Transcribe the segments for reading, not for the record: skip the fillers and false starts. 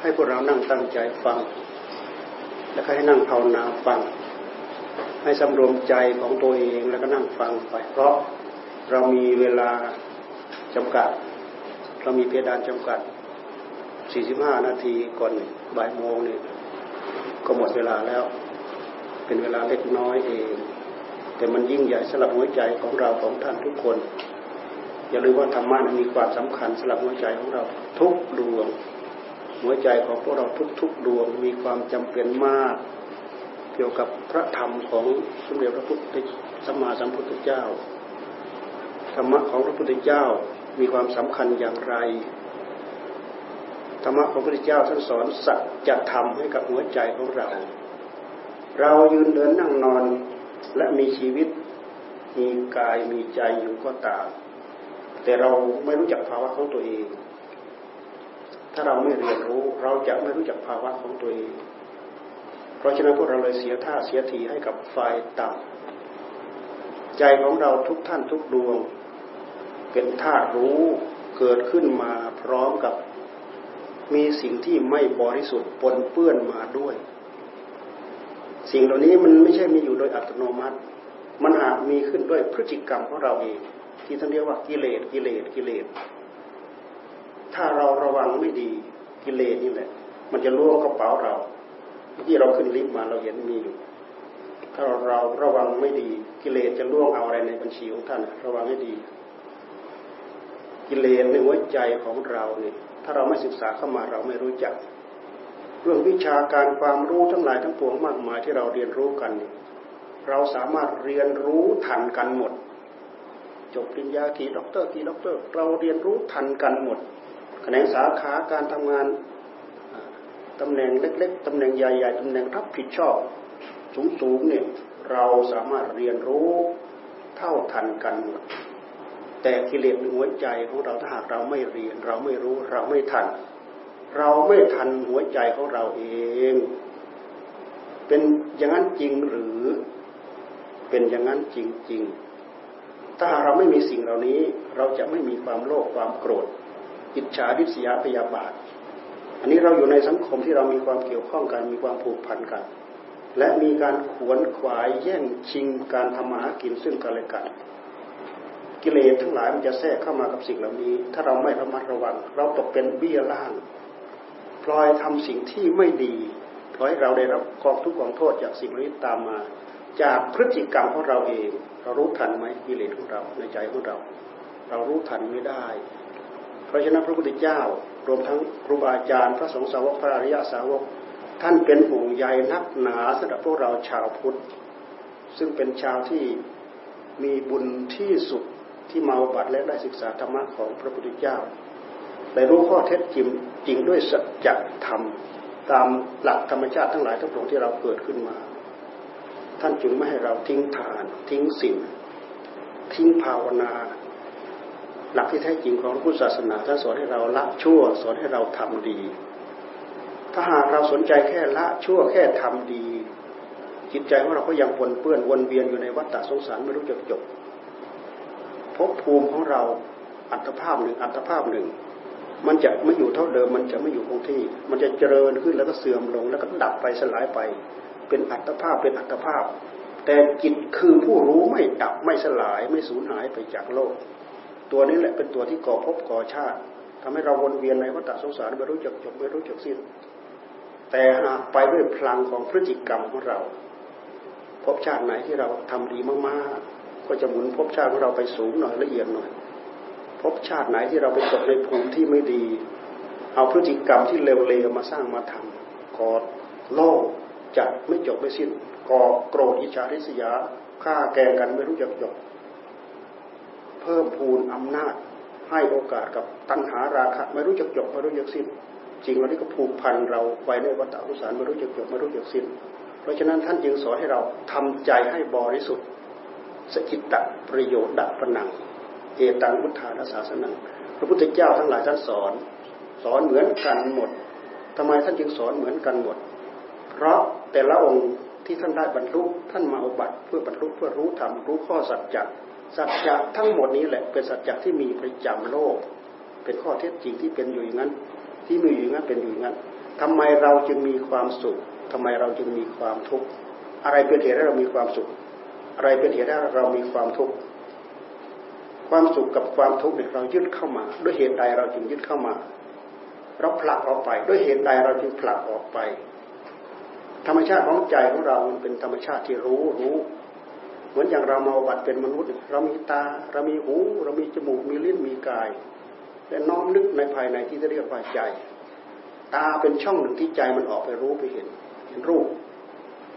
ให้พวกเรานั่งตั้งใจฟังและให้นั่งภาวนาฟังให้สำรวมใจของตัวเองแล้วก็นั่งฟังไปเพราะเรามีเวลาจำกัดเรามีเพดานจำกัด45นาทีก่อนบ่ายโมงนี่ก็หมดเวลาแล้วเป็นเวลาเล็กน้อยเองแต่มันยิ่งใหญ่สำหรับหัวใจของเราของท่านทุกคนอย่าลืมว่าธรรมะมีความสำคัญสำหรับหัวใจของเราทุกดวงหัวใจของพวกเราทุกดวงมีความจำเป็นมากเกี่ยวกับพระธรรมของสมเด็จพระพุทธสัมมาสัมพุทธเจ้าธรรมะของพระพุทธเจ้ามีความสำคัญอย่างไรธรรมะของพระพุทธเจ้าท่านสอนสัจธรรมให้กับหัวใจของเราเรายืนเดินนั่งนอนและมีชีวิตมีกายมีใจอยู่ก็ตามแต่เราไม่รู้จักภาวะของตัวเองถ้าเราไม่เรียนรู้เราจะไม่รู้จักภาวะของตัวเองเพราะฉะนั้นพวกเราเลยเสียท่าเสียทีให้กับฝ่ายต่ำใจของเราทุกท่านทุกดวงเป็นธาตุรู้เกิดขึ้นมาพร้อมกับมีสิ่งที่ไม่บริสุทธิ์ปนเปื้อนมาด้วยสิ่งเหล่านี้มันไม่ใช่มีอยู่โดยอัตโนมัติมันอาจมีขึ้นด้วยพฤติกรรมของเราเองที่ท่านเรียกว่ากิเลสถ้าเราระวังไม่ดีกิเลสนี่แหละมันจะล้วงกระเป๋าเราที่เราขึ้นลิฟต์มาเราเห็นมีอยู่ถ้าเราระวังไม่ดีกิเลสจะล้วงเอาอะไรในบัญชีของท่านระวังให้ดีกิเลสในหัวใจของเราเนี่ยถ้าเราไม่ศึกษาเข้ามาเราไม่รู้จักเรื่องวิชาการความรู้ทั้งหลายทั้งปวงมากมายที่เราเรียนรู้กันเราสามารถเรียนรู้ทันกันหมดจบปริญญากี่ด็อกเตอร์กี่ด็อกเตอร์เราเรียนรู้ทันกันหมดแขนงสาขาการทำงานตำแหน่งเล็กๆตำแหน่งใหญ่ๆตำแหน่งรับผิดชอบสูงๆเนี่ยเราสามารถเรียนรู้เท่าทันกันหมดแต่กิเลสในหัวใจของเราถ้าหากเราไม่เรียนเราไม่รู้เราไม่ทันหัวใจของเราเองเป็นอย่างนั้นจริงหรือเป็นอย่างนั้นจริงๆถ้าเราไม่มีสิ่งเหล่านี้เราจะไม่มีความโลภความโกรธอิจฉาริษยาพยาบาทอันนี้เราอยู่ในสังคมที่เรามีความเกี่ยวข้องกันมีความผูกพันกันและมีการขวนขวายแย่งชิงการทำมาหากินซึ่งกันและกันกิเลสทั้งหลายมันจะแทรกเข้ามากับสิ่งเหล่านี้ถ้าเราไม่ระมัดระวังเราตกเป็นเบี้ยล่างพลอยทำสิ่งที่ไม่ดีพลอยเราได้รับกองทุกข์กองโทษจากสิ่งเหล่านี้ตามมาจากพฤติกรรมของเราเองเรารู้ทันไหมกิเลสของเราในใจของเราเรารู้ทันไม่ได้เพราะฉะนั้นพระพุทธเจ้ารวมทั้งครูบาอาจารย์พระสงฆ์สาวกพระอริยสาวกท่านเป็นห่วงใยนักหนาสำหรับพวกเราชาวพุทธซึ่งเป็นชาวที่มีบุญที่สุดที่มาบำบัดและได้ศึกษาธรรมะของพระพุทธเจ้าได้รู้ข้อเท็จจริงด้วยสัจธรรมตามหลักธรรมชาติทั้งหลายทั้งปวงที่เราเกิดขึ้นมาท่านจึงไม่ให้เราทิ้งทานทิ้งศีลทิ้งภาวนาหลักที่แท้จริงของพุทธศาสนาท่านสอนให้เราละชั่วสอนให้เราทำดีถ้าหากเราสนใจแค่ละชั่วแค่ทำดีจิตใจของเราก็ยังวนเปื้อนวนเวียนอยู่ในวัฏฏะสงสารไม่รู้จักจบภพภูมิของเราอัตภาพหนึ่งมันจะไม่อยู่เท่าเดิมมันจะไม่อยู่คงที่มันจะเจริญขึ้นแล้วก็เสื่อมลงแล้วก็ดับไปสลายไปเป็นอัตภาพแต่จิตคือผู้รู้ไม่ดับไม่สลายไม่สูญหายไปจากโลกตัวนี้แหละเป็นตัวที่ก่อภพก่อชาติทำให้เราวนเวียนในวัฏสงสารไม่รู้จักจบไม่รู้จักสิ้นแต่หากไปด้วยพลังของพฤติกรรมของเราภพชาติไหนที่เราทำดีมากๆก็จะหมุนภพชาติของเราไปสูงหน่อยละเอียดหน่อยภพชาติไหนที่เราไปตกในภูมิที่ไม่ดีเอาพฤติกรรมที่เลวๆมาสร้างมาทำก่อโลภจัดไม่จบไม่สิ้นก่อโกรธอิจฉาริษยาฆ่าแกล้งกันไม่รู้จักจบเพิ่มพูนอำนาจให้โอกาสกับตัณหาราคะไม่รู้จักจบไม่รู้จักสิ้นจริงวันนี้ก็ผูกพันเราไว้ในวัฏฏะสงสารไม่รู้จักจบไม่รู้จักสิ้นเพราะฉะนั้นท่านจึงสอนให้เราทำใจให้บริสุทธิ์สกิตตประโยชน์ดับปนังเอตังพุทธานาสาสนังพระพุทธเจ้าทั้งหลายท่านสอนเหมือนกันหมดทำไมท่านจึงสอนเหมือนกันหมดเพราะแต่ละองค์ที่ท่านได้บรรลุท่านมาอุบัติเพื่อบรรลุเพื่อรู้ธรรมรู้ข้อสัจจะทั้งหมดนี้แหละเป็นสัจจะที่มีประจำโลก เป็นข้อเท็จจริงที่เป็นอยู่อย่างนั้นที่มีอยู่อย่างนั้นเป็นอยู่อย่างนั้นทำไมเราจึงมีความสุขทำไมเราจึงมีความทุกข์อะไรเป็นเหตุให้เรามีความสุขอะไรเป็นเหตุให้เรามีความทุกข์ความสุขกับความทุกข์เนี่ยเรายึดเข้ามาด้วยเหตุใดเราจึงยึดเข้ามาเราผลักออกไปด้วยเหตุใดเราจึงผลักออกไปธรรมชาติของใจของเรามันเป็นธรรมชาติที่รู้เหมือนอย่างเรามาอุบัติเป็นมนุษย์เรามีตาเรามีหูเรามีจมูกมีลิ้นมีกายและน้อมนึกในภายในที่เรียกว่าใจตาเป็นช่องหนึ่งที่ใจมันออกไปรู้ไปเห็นรูป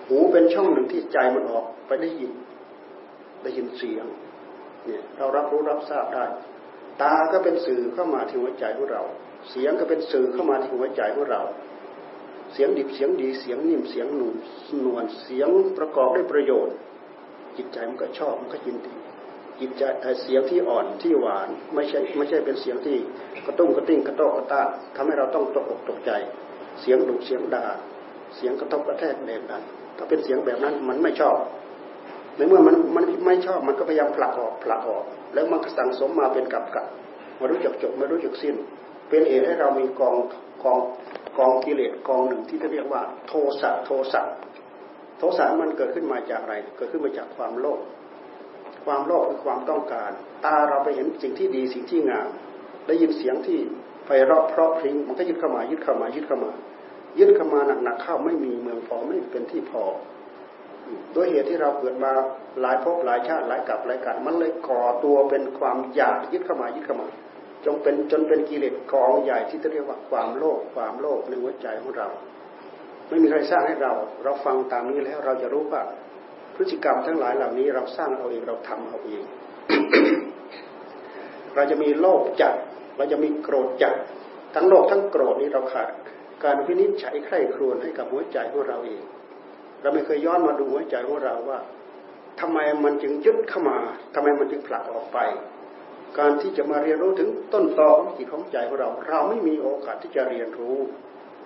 หูเป็นช่องหนึ่งที่ใจมันออกไปได้ยินเสียงเนี่ยเรารับรู้รับทราบได้ตาก็เป็นสื่อเข้ามาที่หัวใจของเราเสียงก็เป็นสื่อเข้ามาที่หัวใจของเราเสียงดิบเสียงดีเสียงนิ่มเสียงนวลเสียงประกอบด้วยประโยชน์จิตใจมันก็ชอบมันก็ยินดีจิตใจเสียงที่อ่อนที่หวานไม่ใช่เป็นเสียงที่กระตุ้งกระติ้งกระโตกกระต้านทำให้เราต้องตกอกตกใจเสียงดุเสียงด่าเสียงกระทบกระแทกแบบนั้นถ้าเป็นเสียงแบบนั้นมันไม่ชอบในเมื่อมันไม่ชอบมันก็พยายามผลักออกแล้วมันก็สั่งสมมาเป็นกับกัดไม่รู้จักจบไม่รู้จักสิ้นเป็นเหตุให้เรามีกองกิเลสกองหนึ่งที่เรียกว่าโทสะมันเกิดขึ้นมาจากอะไรเกิดขึ้นมาจากความโลภคือความต้องการตาเราไปเห็นสิ่งที่ดีสิ่งที่งามได้ยินเสียงที่ไพเราะเพราะพริ้งมันก็ยึดเข้ามาหนักเข้าไม่มีเมืองพอไม่เป็นที่พอด้วยเหตุที่เราเกิดมาหลายภพหลายชาติหลายกับหลายกันมันเลยก่อตัวเป็นความอยากยึดเข้ามาจนเป็นกิเลสกองใหญ่ที่เรียกว่าความโลภในหัวใจของเราไม่มีใครสร้างให้เราฟังตามนี้แล้วเราจะรู้ว่าพฤติกรรมทั้งหลายเหล่านี้เราสร้างเอาเองเราทำเอาเอง เราจะมีโลภจัดเราจะมีโกรธจัดทั้งโลภทั้งโกรธนี้เราขาดการพินิจฉัยไข้ครวญให้กับหัวใจของเราเองเราไม่เคยย้อนมาดูหัวใจของเราว่าทำไมมันจึงยึดเข้ามาทำไมมันจึงผลักออกไปการที่จะมาเรียนรู้ถึงต้นตอของจิตของใจของเราไม่มีโอกาสที่จะเรียนรู้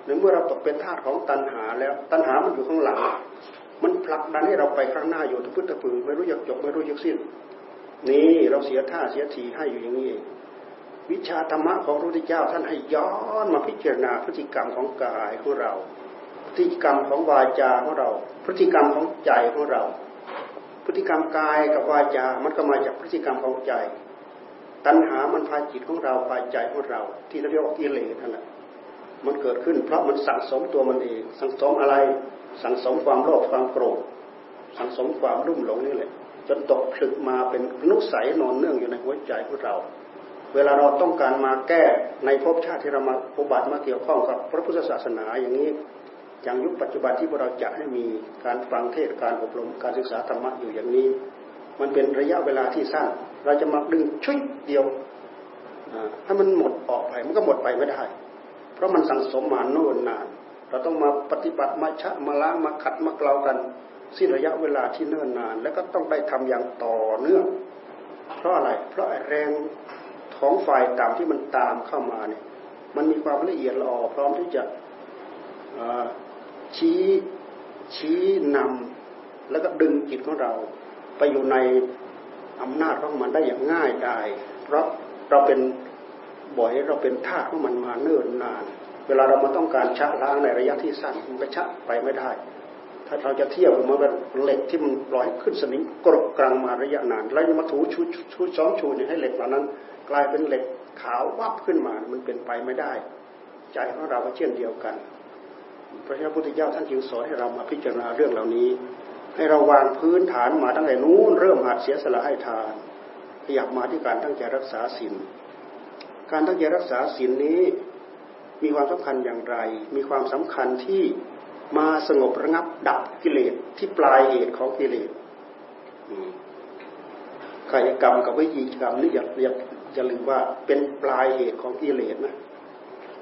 ในเมื่อเราตกเป็นทาสของตัณหาแล้วตัณหามันอยู่ข้างหลังมันผลักดันให้เราไปข้างหน้าอยู่ตะพึดตะพือไม่รู้จักจบไม่รู้จักสิ้นนี่เราเสียท่าเสียทีให้อยู่อย่างนี้วิชาธรรมะของพระพุทธเจ้าท่านให้ย้อนมาพิจารณาพฤติกรรมของกายของเราพฤติกรรมของวาจาของเราพฤติกรรมของใจของเราพฤติกรรมกายกับวาจามันก็มาจากพฤติกรรมของใจตัณหามันพาจิตของเราพาใจของเราที่เรียกว่ากิเลสนั่นแหละมันเกิดขึ้นเพราะมันสั่งสมตัวมันเองสั่งสมอะไรสั่งสมความโลภความโกรธสั่งสมความลุ่มหลงนี่แหละจนตกผลึกมาเป็นอนุสัยนอนเนื่องอยู่ในหัวใจของเราเวลาเราต้องการมาแก้ในภพชาติที่เรามาปฏิบัติมาเกี่ยวข้องกับพระพุทธศาสนาอย่างนี้อย่างยุคปัจจุบันที่พวกเราจะให้มีการฟังเทศการอบรมการศึกษาธรรมะอยู่อย่างนี้มันเป็นระยะเวลาที่สั้นเราจะมาดึงชุดเดียวถ้ามันหมดออกไปมันก็หมดไปไม่ได้เพราะมันสั่งสมมาโน่นนานเราต้องมาปฏิบัติมาชะมาล้างมาขัดมาเกลากันสิ้นระยะเวลาที่เนิ่นนานแล้วก็ต้องได้ทำอย่างต่อเนื่องเพราะอะไรเพราะแรงท้องฝ่ายตามที่มันตามเข้ามาเนี่ยมันมีความละเอียดละออพร้อมที่จะชี้นำแล้วก็ดึงจิตของเราไปอยู่ในอำนาจของมันได้อย่างง่ายดายเพราะเราเป็นบ่อยเราเป็นทาสของมันมาเนิ่นนานเวลาเรามาต้องการชะล้างในระยะที่สั้นมันก็ชะไปไม่ได้ถ้าเราจะเทียบมันเป็นเหล็กที่มันลอยขึ้นสนิมกรบกลางมาระยะนานแล้วมาถูชูช้อมชูให้เหล็กเหล่านั้นกลายเป็นเหล็กขาววับขึ้นมามันเป็นไปไม่ได้ใจของเราก็เช่นเดียวกันพระพุทธเจ้าท่านจึงสอนให้เรามาพิจารณาเรื่องเหล่านี้ให้เราวางพื้นฐานมาตั้งแต่นู้นเริ่มหัดเสียสละให้ทานขยับมาที่การตั้งใจรักษาศีลการตั้งใจรักษาศีลนี้มีความสำคัญอย่างไรมีความสำคัญที่มาสงบระงับดับกิเลสที่ปลายเหตุของกิเลสกายกรรมกับวิจีกรรมนี่อย่าลืมว่าเป็นปลายเหตุของกิเลสนะ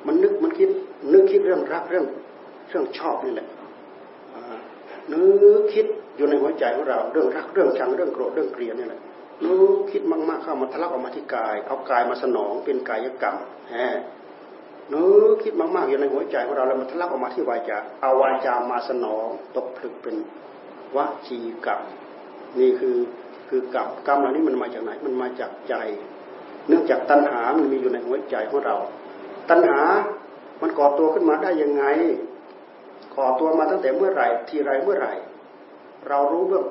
มันนึกคิดเรื่องรักเรื่องชอบนี่แหละนึกคิดอยู่ในหัวใจของเราเรื่องรักเรื่องชังเรื่องโกรธเรื่องเกลียดนี่แหละนึกคิดมากๆเข้ามาทะลักออกมาที่กายเอากายมาสนองเป็นกายกรรมนึกคิดมากๆอยู่ในหัวใจของเราแล้วมันทะลักออกมาที่วาจาเอาวาจามาสนองตกผลึกเป็นวจีกรรมนี่คือกรรมเหล่านี้มันมาจากไหนมันมาจากใจ เนื่องจากตัณหามันมีอยู่ในหัวใจของเราตัณหามันก่อตัวขึ้นมาได้ยังไงก่อตัวมาตั้งแต่เมื่อไหร่ทีไรเมื่อไหร่เรารู้เบื้อ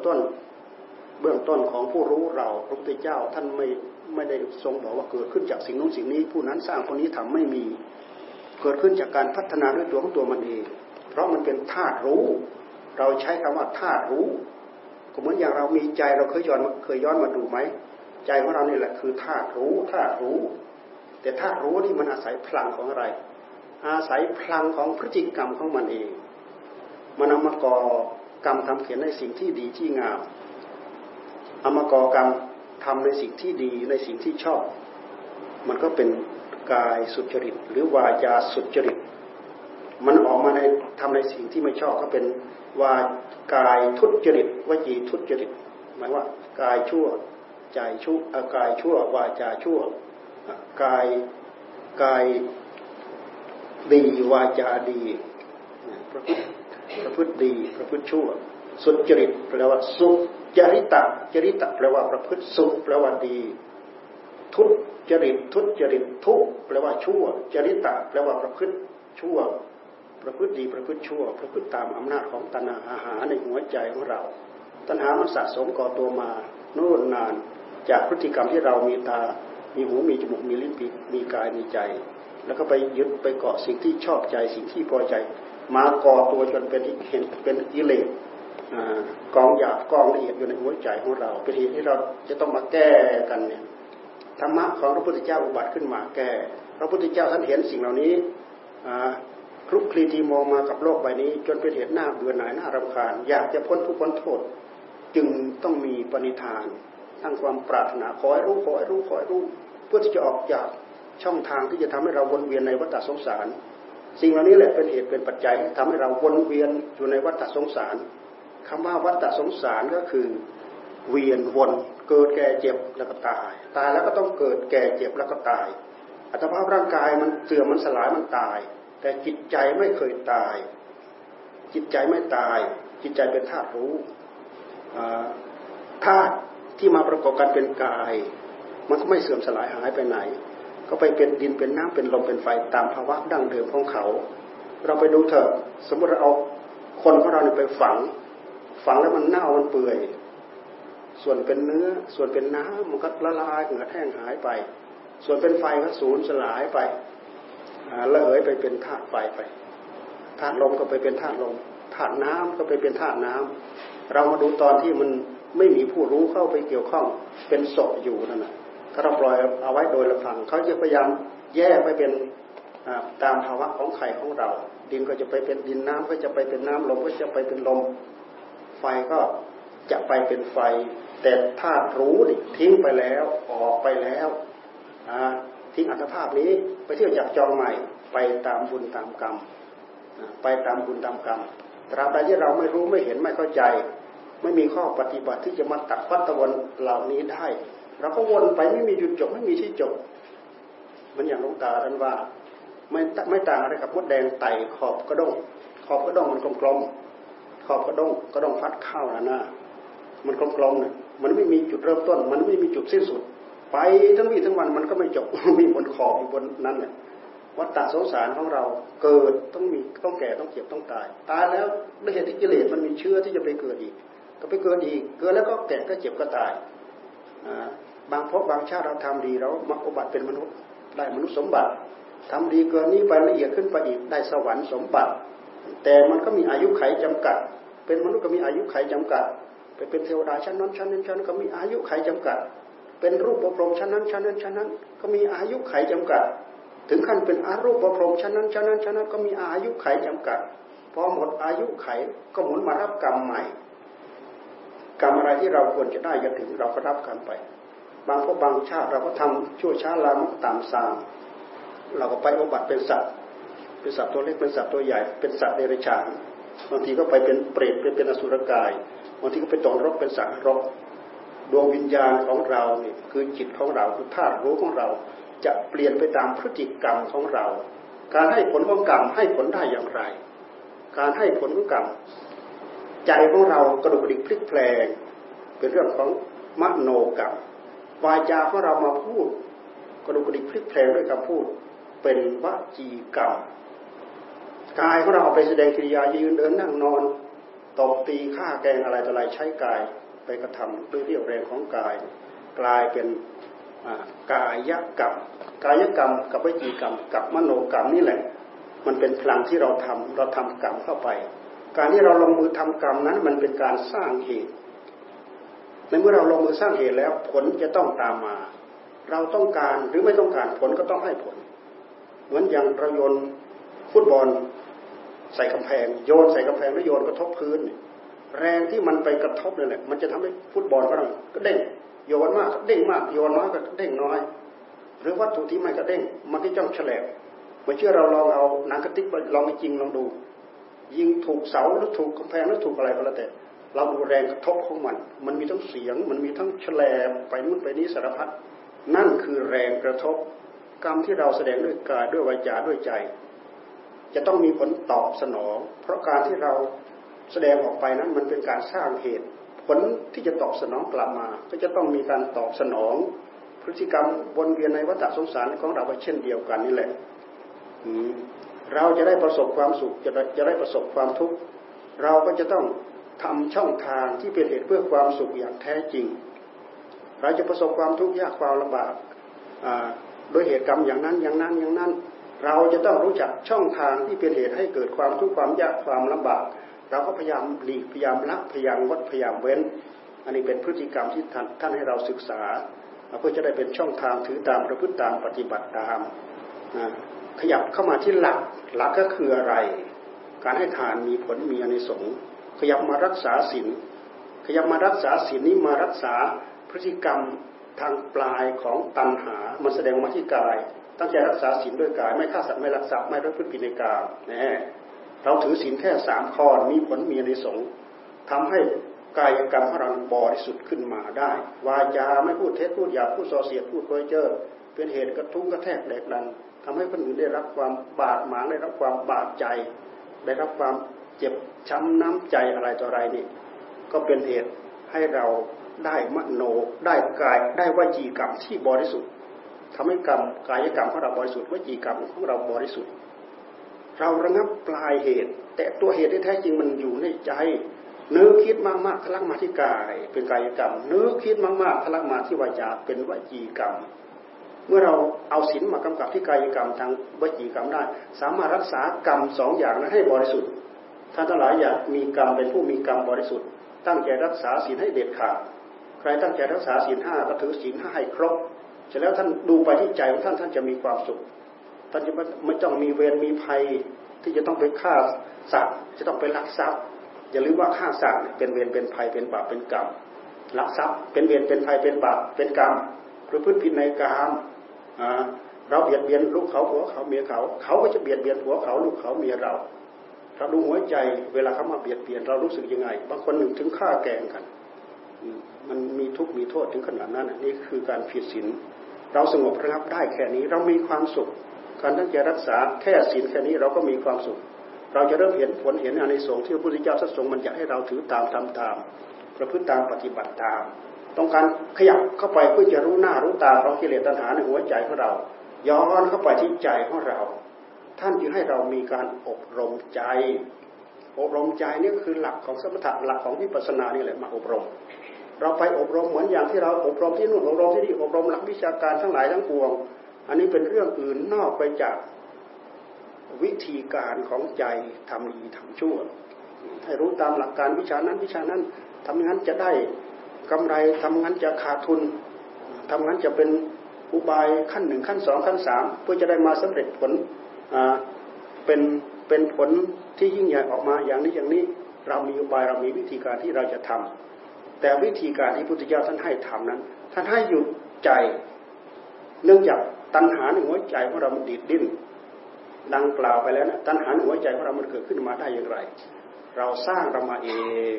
งต้นของผู้รู้เราพระพุทธเจ้าท่านไม่ได้ทรงบอกว่าเกิดขึ้นจากสิ่งนู้นสิ่งนี้ผู้นั้นสร้างคนนี้ทำไม่มีเกิดขึ้นจากการพัฒนาด้วยตัวของตัวมันเองเพราะมันเป็นธาตุรู้เราใช้คำว่าธาตุรู้ก็เหมือนอย่างเรามีใจเราเคยย้อนมาดูไหมใจของเรานี่แหละคือธาตุรู้ธาตุรู้แต่ธาตุรู้นี่มันอาศัยพลังของอะไรอาศัยพลังของพฤติกรรมของมันเองมันเอามาก่อกรรมทำเขียนในสิ่งที่ดีที่งามเอามาก่อกรรมทำในสิ่งที่ดีในสิ่งที่ชอบมันก็เป็นกายสุจริตหรือวาจาสุจริตมันออกมาในทำในสิ่งที่ไม่ชอบก็เป็นวากายทุจริตวจีทุจริตหมายว่ากายชั่วใจชั่วกายชั่ววาจาชั่วกายดีวาจาดีประพฤติดีประพฤติชั่วสุจริตแปลว่าสุจริตะจริตะแปลว่าประพฤติสุแปลว่าดีทุจริตทุแปลว่าชั่วจริตะแปลว่าประพฤติชั่วประพฤติดีประพฤติชั่วประพฤติตามอำนาจของตัณหาในหัวใจของเราตัณหามันสะสมก่อตัวมาโน่นนานจากพฤติกรรมที่เรามีตามีหูมีจมูกมีลิ้นมีกายมีใจแล้วก็ไปยึดไปเกาะสิ่งที่ชอบใจสิ่งที่พอใจมาก่อตัวจนเป็นกิเลสกองหยาบกองละเอียดอยู่ในหัวใจของเราเป็นเหตุที่เราจะต้องมาแก้กันเนี่ยธรรมะของพระพุทธเจ้าอุบัติขึ้นมาแก่พระพุทธเจ้าท่านเห็นสิ่งเหล่านี้คลุกคลีทีมองมากับโลกใบนี้จนเป็นเหตุหน้าเบื่อหน่ายหน้ารำคาญอยากจะพ้นทุกข์พ้นโทษจึงต้องมีปณิธานตั้งความปรารถนาขอให้รู้เพื่อที่จะออกจากช่องทางที่จะทำให้เราวนเวียนในวัฏสงสารสิ่งเหล่านี้แหละเป็นเหตุเป็นปัจจัยที่ทำให้เราวนเวียนอยู่ในวัฏสงสารคำว่าวัฏสงสารก็คือเวียนวนเกิดแก่เจ็บแล้วก็ตายแล้วก็ต้องเกิดแก่เจ็บแล้วก็ตายอัตภาพร่างกายมันเสื่อมมันสลายมันตายแต่จิตใจไม่เคยตายจิตใจไม่ตายจิตใจเป็นธาตุรู้ธาตุที่มาประกอบกันเป็นกายมันก็ไม่เสื่อมสลายหายไปไหนก็ไปเป็นดินเป็นน้ำเป็นลมเป็นไฟตามภาวะดั้งเดิมของเขาเราไปดูเถอะสมมติเราเอาคนของเราไปฝังแล้วมันเน่ามันเปื่อยส่วนเป็นเนื้อส่วนเป็นน้ำมันก็ละลายเหือดแห้งหายไปส่วนเป็นไฟก็สูญสลายไปละเหยไปเป็นธาตุไฟไปธาตุลมก็ไปเป็นธาตุลมธาตุน้ำก็ไปเป็นธาตุน้ำเรามาดูตอนที่มันไม่มีผู้รู้เข้าไปเกี่ยวข้องเป็นศพอยู่นั่นนะถ้าเราปล่อยเอาไว้โดยลำพังเขาจะพยายามแยกไปเป็นตามภาวะของไข่ของเราดินก็จะไปเป็นดินน้ำก็จะไปเป็นน้ำลมก็จะไปเป็นลมไฟก็จะไปเป็นไฟแต่ธาตุรู้นี่ทิ้งไปแล้วออกไปแล้วทิ้งอัตภาพนี้ไปเที่ยวจับจองใหม่ไปตามบุญตามกรรมไปตามบุญตามกรรมตราบใดที่เราไม่รู้ไม่เห็นไม่เข้าใจไม่มีข้อปฏิบัติที่จะมาตัดวัฏวนเหล่านี้ได้เราก็วนไปไม่มีจุดจบไม่มีที่จบมันอย่างหลวงตาท่านว่าไม่ต่างอะไรกับมดแดงไต่ขอบกระด้งมันกลมๆขอบกระด้งฟัดข้าวหน้ามันกลมๆเนี่ยมันไม่มีจุดเริ่มต้นมันไม่มีจุดสิ้นสุดไปทั้งวี่ทั้งวันมันก็ไม่จบมีบนขอบอยู่บนนั้นเนี่ยวัฏสงสารของเราเกิดต้องแก่ต้องเจ็บต้องตายแล้วด้วยเหตุที่กิเลสมันมีเชื้อที่จะไปเกิดอีกก็ไปเกิดอีกเกิดแล้วก็แก่ก็เจ็บก็ตายบางพบบางชาติเราทำดีเรามักอุบัติเป็นมนุษย์ได้มนุษย์สมบัติทำดีเกินนี้ไปละเอียดขึ้นไปอีกได้สวรรค์สมบัติแต่มันก็มีอายุไขจำกัดเป็นมนุษย์ก็มีอายุไขจำกัดไปเป็นเทวดาชั้นนั้นชั้นนี้ชั้นก็มีอายุไขจำกัดเป็นรูปประพรมชั้นนั้นก็มีอายุไขจำกัดถึงขั้นเป็นอรูปประพรมชั้นนั้นก็มีอายุไขจำกัดพอหมดอายุไขก็หมุนมารับกรรมใหม่กรรมอะไรที่เราควรจะได้จะถึงเราก็รับกรรมไปบางพวกบางชาติเราก็ทำชั่วช้าลามกต่ำซามเราก็ไปอุบัติเป็นสัตว์ตัวเล็กเป็นสัตว์ตัวใหญ่เป็นสัตว์เดรัจฉานบางทีก็ไปเป็นเปรตเป็นอสุรกายบางทีก็ไปตกนรกเป็นสัตว์นรกดวงวิญญาณของเราเนี่ยคือจิตของเราคือธาตุรู้ของเราจะเปลี่ยนไปตามพฤติกรรมของเราการให้ผลของกรรมให้ผลได้อย่างไรการให้ผลของกรรมใจของเรากระดุกกระดิกพลิกแปลงเป็นเรื่องของมโนกรรมวาจาของเรามาพูด กระดุกกระดิกพลิกแพลงด้วยคำพูดเป็นวจีกรรมกายของเราเอาไปแสดงกิริยายืนเดินนั่งนอนตบตีฆ่าแกงอะไรต่ออะไรใช้กายไปกระทำด้วยเรี่ยวแรงของกายกลายเป็นกายกรรมกับวจีกรรมกับมโนกรรมนี่แหละมันเป็นพลังที่เราทำกรรมเข้าไปการที่เราลงมือทำกรรมนั้นมันเป็นการสร้างเหตุในเมื่อเราลงมือสร้างเหตุแล้วผลจะต้องตามมาเราต้องการหรือไม่ต้องการผลก็ต้องให้ผลเหมือนอย่างเราโยนฟุตบอลใส่กำแพงโยนใส่กำแพงแล้วโยนกระทบพื้นแรงที่มันไปกระทบนั่นแหละมันจะทำให้ฟุตบอลก็เด้งโยนมากก็เด้งมากโยนน้อยก็เด้งน้อยหรือวัตถุที่ไม่กระเด้งมันก็จ้องแฉลบไม่เชื่อเราลองเอาหนังกระติกลองจริงลองดูยิงถูกเสาหรือถูกกำแพงหรือถูกอะไรก็แล้วแต่เราดูแรงกระทบของมันมันมีทั้งเสียงมันมีทั้งแฉลบไปนู่นไปนี้สารพัดนั่นคือแรงกระทบกรรมที่เราแสดงด้วยกายด้วยวาจาด้วยใจจะต้องมีผลตอบสนองเพราะการที่เราแสดงออกไปนั้นมันเป็นการสร้างเหตุผลที่จะตอบสนองกลับมาก็จะต้องมีการตอบสนองพฤติกรรมวนเวียนในวัฏสงสารของเราเช่นเดียวกันนี่แหละเราจะได้ประสบความสุขจะได้ประสบความทุกข์เราก็จะต้องทำช่องทางที่เป็นเหตุเพื่อความสุขอย่างแท้จริงเราจะประสบความทุกข์ยากความลำบากโดยเหตุกรรมอย่างนั้นอย่างนั้นอย่างนั้นเราจะต้องรู้จักช่องทางที่เป็นเหตุให้เกิดความทุกข์ความยากความลำบากเราก็พยายามหลีกพยายามละพยายามงดพยายามเว้นอันนี้เป็นพฤติกรรมที่ท่านให้เราศึกษาเพื่อจะได้เป็นช่องทางถือตามประพฤติตามปฏิบัติตามขยับเข้ามาที่หลักก็คืออะไรการให้ทานมีผลมีอานิสงส์ขยับมารักษาศีลนี้มารักษาพฤติกรรมทางปลายของตัณหามันแสดงมาที่กายตั้งใจรักษาศีลด้วยกายไม่ฆ่าสัตว์ไม่ลักทรัพย์ไม่ประพฤติผิดในกามนะเราถือศีลแค่3ข้อมีผลมีอานิสงส์ทำให้กายกรรมของเราบริสุทธิ์ขึ้นมาได้วาจาไม่พูดเท็จพูดหยาบพูดส่อเสียดพูดเพ้อเจ้อเป็นเหตุกระทุ้งกระแทกแดกดันทำให้คนอื่นได้รับความบาดหมางได้รับความบาดใจได้รับความเจ็บช้ำน้ำใจอะไรต่ออะไรนี่ก็เป็นเหตุให้เราได้มโนได้กายได้วจีกรรมที่บริสุทธิ์ทำให้กรรมกายกรรมของเราบริสุทธิ์วจีกรรมของเราบริสุทธิ์เราระงับปลายเหตุแต่ตัวเหตุที่แท้จริงมันอยู่ในใจนึกคิดมากๆทะลักมาที่กายเป็นกายกรรมนึกคิดมากๆทะลักมาที่วาจาเป็นวจีกรรมเมื่อเราเอาศีลมากำกับที่กายกรรมทางวจีกรรมได้สามารถรักษากรรม2อย่างนั้นให้บริสุทธิ์ท่านทั้งหลายอยากมีกรรมเป็นผู้มีกรรมบริสุทธิ์ตั้งใจรักษาศีลให้เด็ดขาดใครตั้งใจรักษาศีล5ก็ถือศีล5ให้ครบเสร็จแล้วท่านดูไปที่ใจของท่านจะมีความสุขท่านจะไม่ต้องมีเวรมีภัยที่จะต้องไปฆ่าสัตว์จะต้องไปลักทรัพย์อย่าลืมว่าฆ่าสัตว์เป็นเวรเป็นภัยเป็นบาปเป็นกรรมลักทรัพย์เป็นเวรเป็นภัยเป็นบาปเป็นกรรมประพฤติผิดในกามเราเบียดเบียนลูกเขาผัวเขาเมียเขาเขาก็จะเบียดเบียนผัวเขาลูกเขาเมียเราถ้าดูหัวใจเวลาเขามาเบียดเบียนเรารู้สึกยังไงบางคนหนึ่งถึงฆ่าแกล้งกันมันมีทุกข์มีโทษถึงขนาดนั้นนี่คือการผิดศีลเราสงบระงับได้แค่นี้เรามีความสุขการตั้งใจรักษาแค่ศีลแค่นี้เราก็มีความสุขเราจะเริ่มเห็นผลเห็นอานิสงส์ที่พระพุทธเจ้าทรงบัญญัติให้เราถือตามทำตามประพฤติตามปฏิบัติตามต้องการขยับเข้าไปเพื่อจะรู้หน้ารู้ตาของกิเลสตัณหาในหัวใจของเราย้อนเข้าไปที่ใจของเราท่านจึงให้เรามีการอบรมใจนี่คือหลักของสมถะหลักของวิปัสสนานี่แหละมาอบรมเราไปอบรมเหมือนอย่างที่เราอบรมที่นู่นอบรมที่นี่อบรมหลักวิชาการทั้งหลายทั้งปวงอันนี้เป็นเรื่องอื่นนอกไปจากวิธีการของใจทำดีทำชั่วให้รู้ตามหลักการวิชานั้นทำอย่างนั้นจะได้กำไรทำงั้นจะขาดทุนทำงั้นจะเป็นอุบายขั้น1ขั้น2ขั้น3เพื่อจะได้มาสำเร็จผลเป็นผลที่ยิ่งใหญ่ออกมาอย่างนี้เรามีอุบายเรามีวิธีการที่เราจะทำแต่วิธีการที่พุทธเจ้าท่านให้ทำนั้นท่านให้หยุดใจเนื่องจากตัณหาในหัวใจของเรามันดิดดิ้นดังกล่าวไปแล้วนะตัณหาในหัวใจของเรามันเกิดขึ้นมาได้อย่างไรเราสร้างเรามาเอง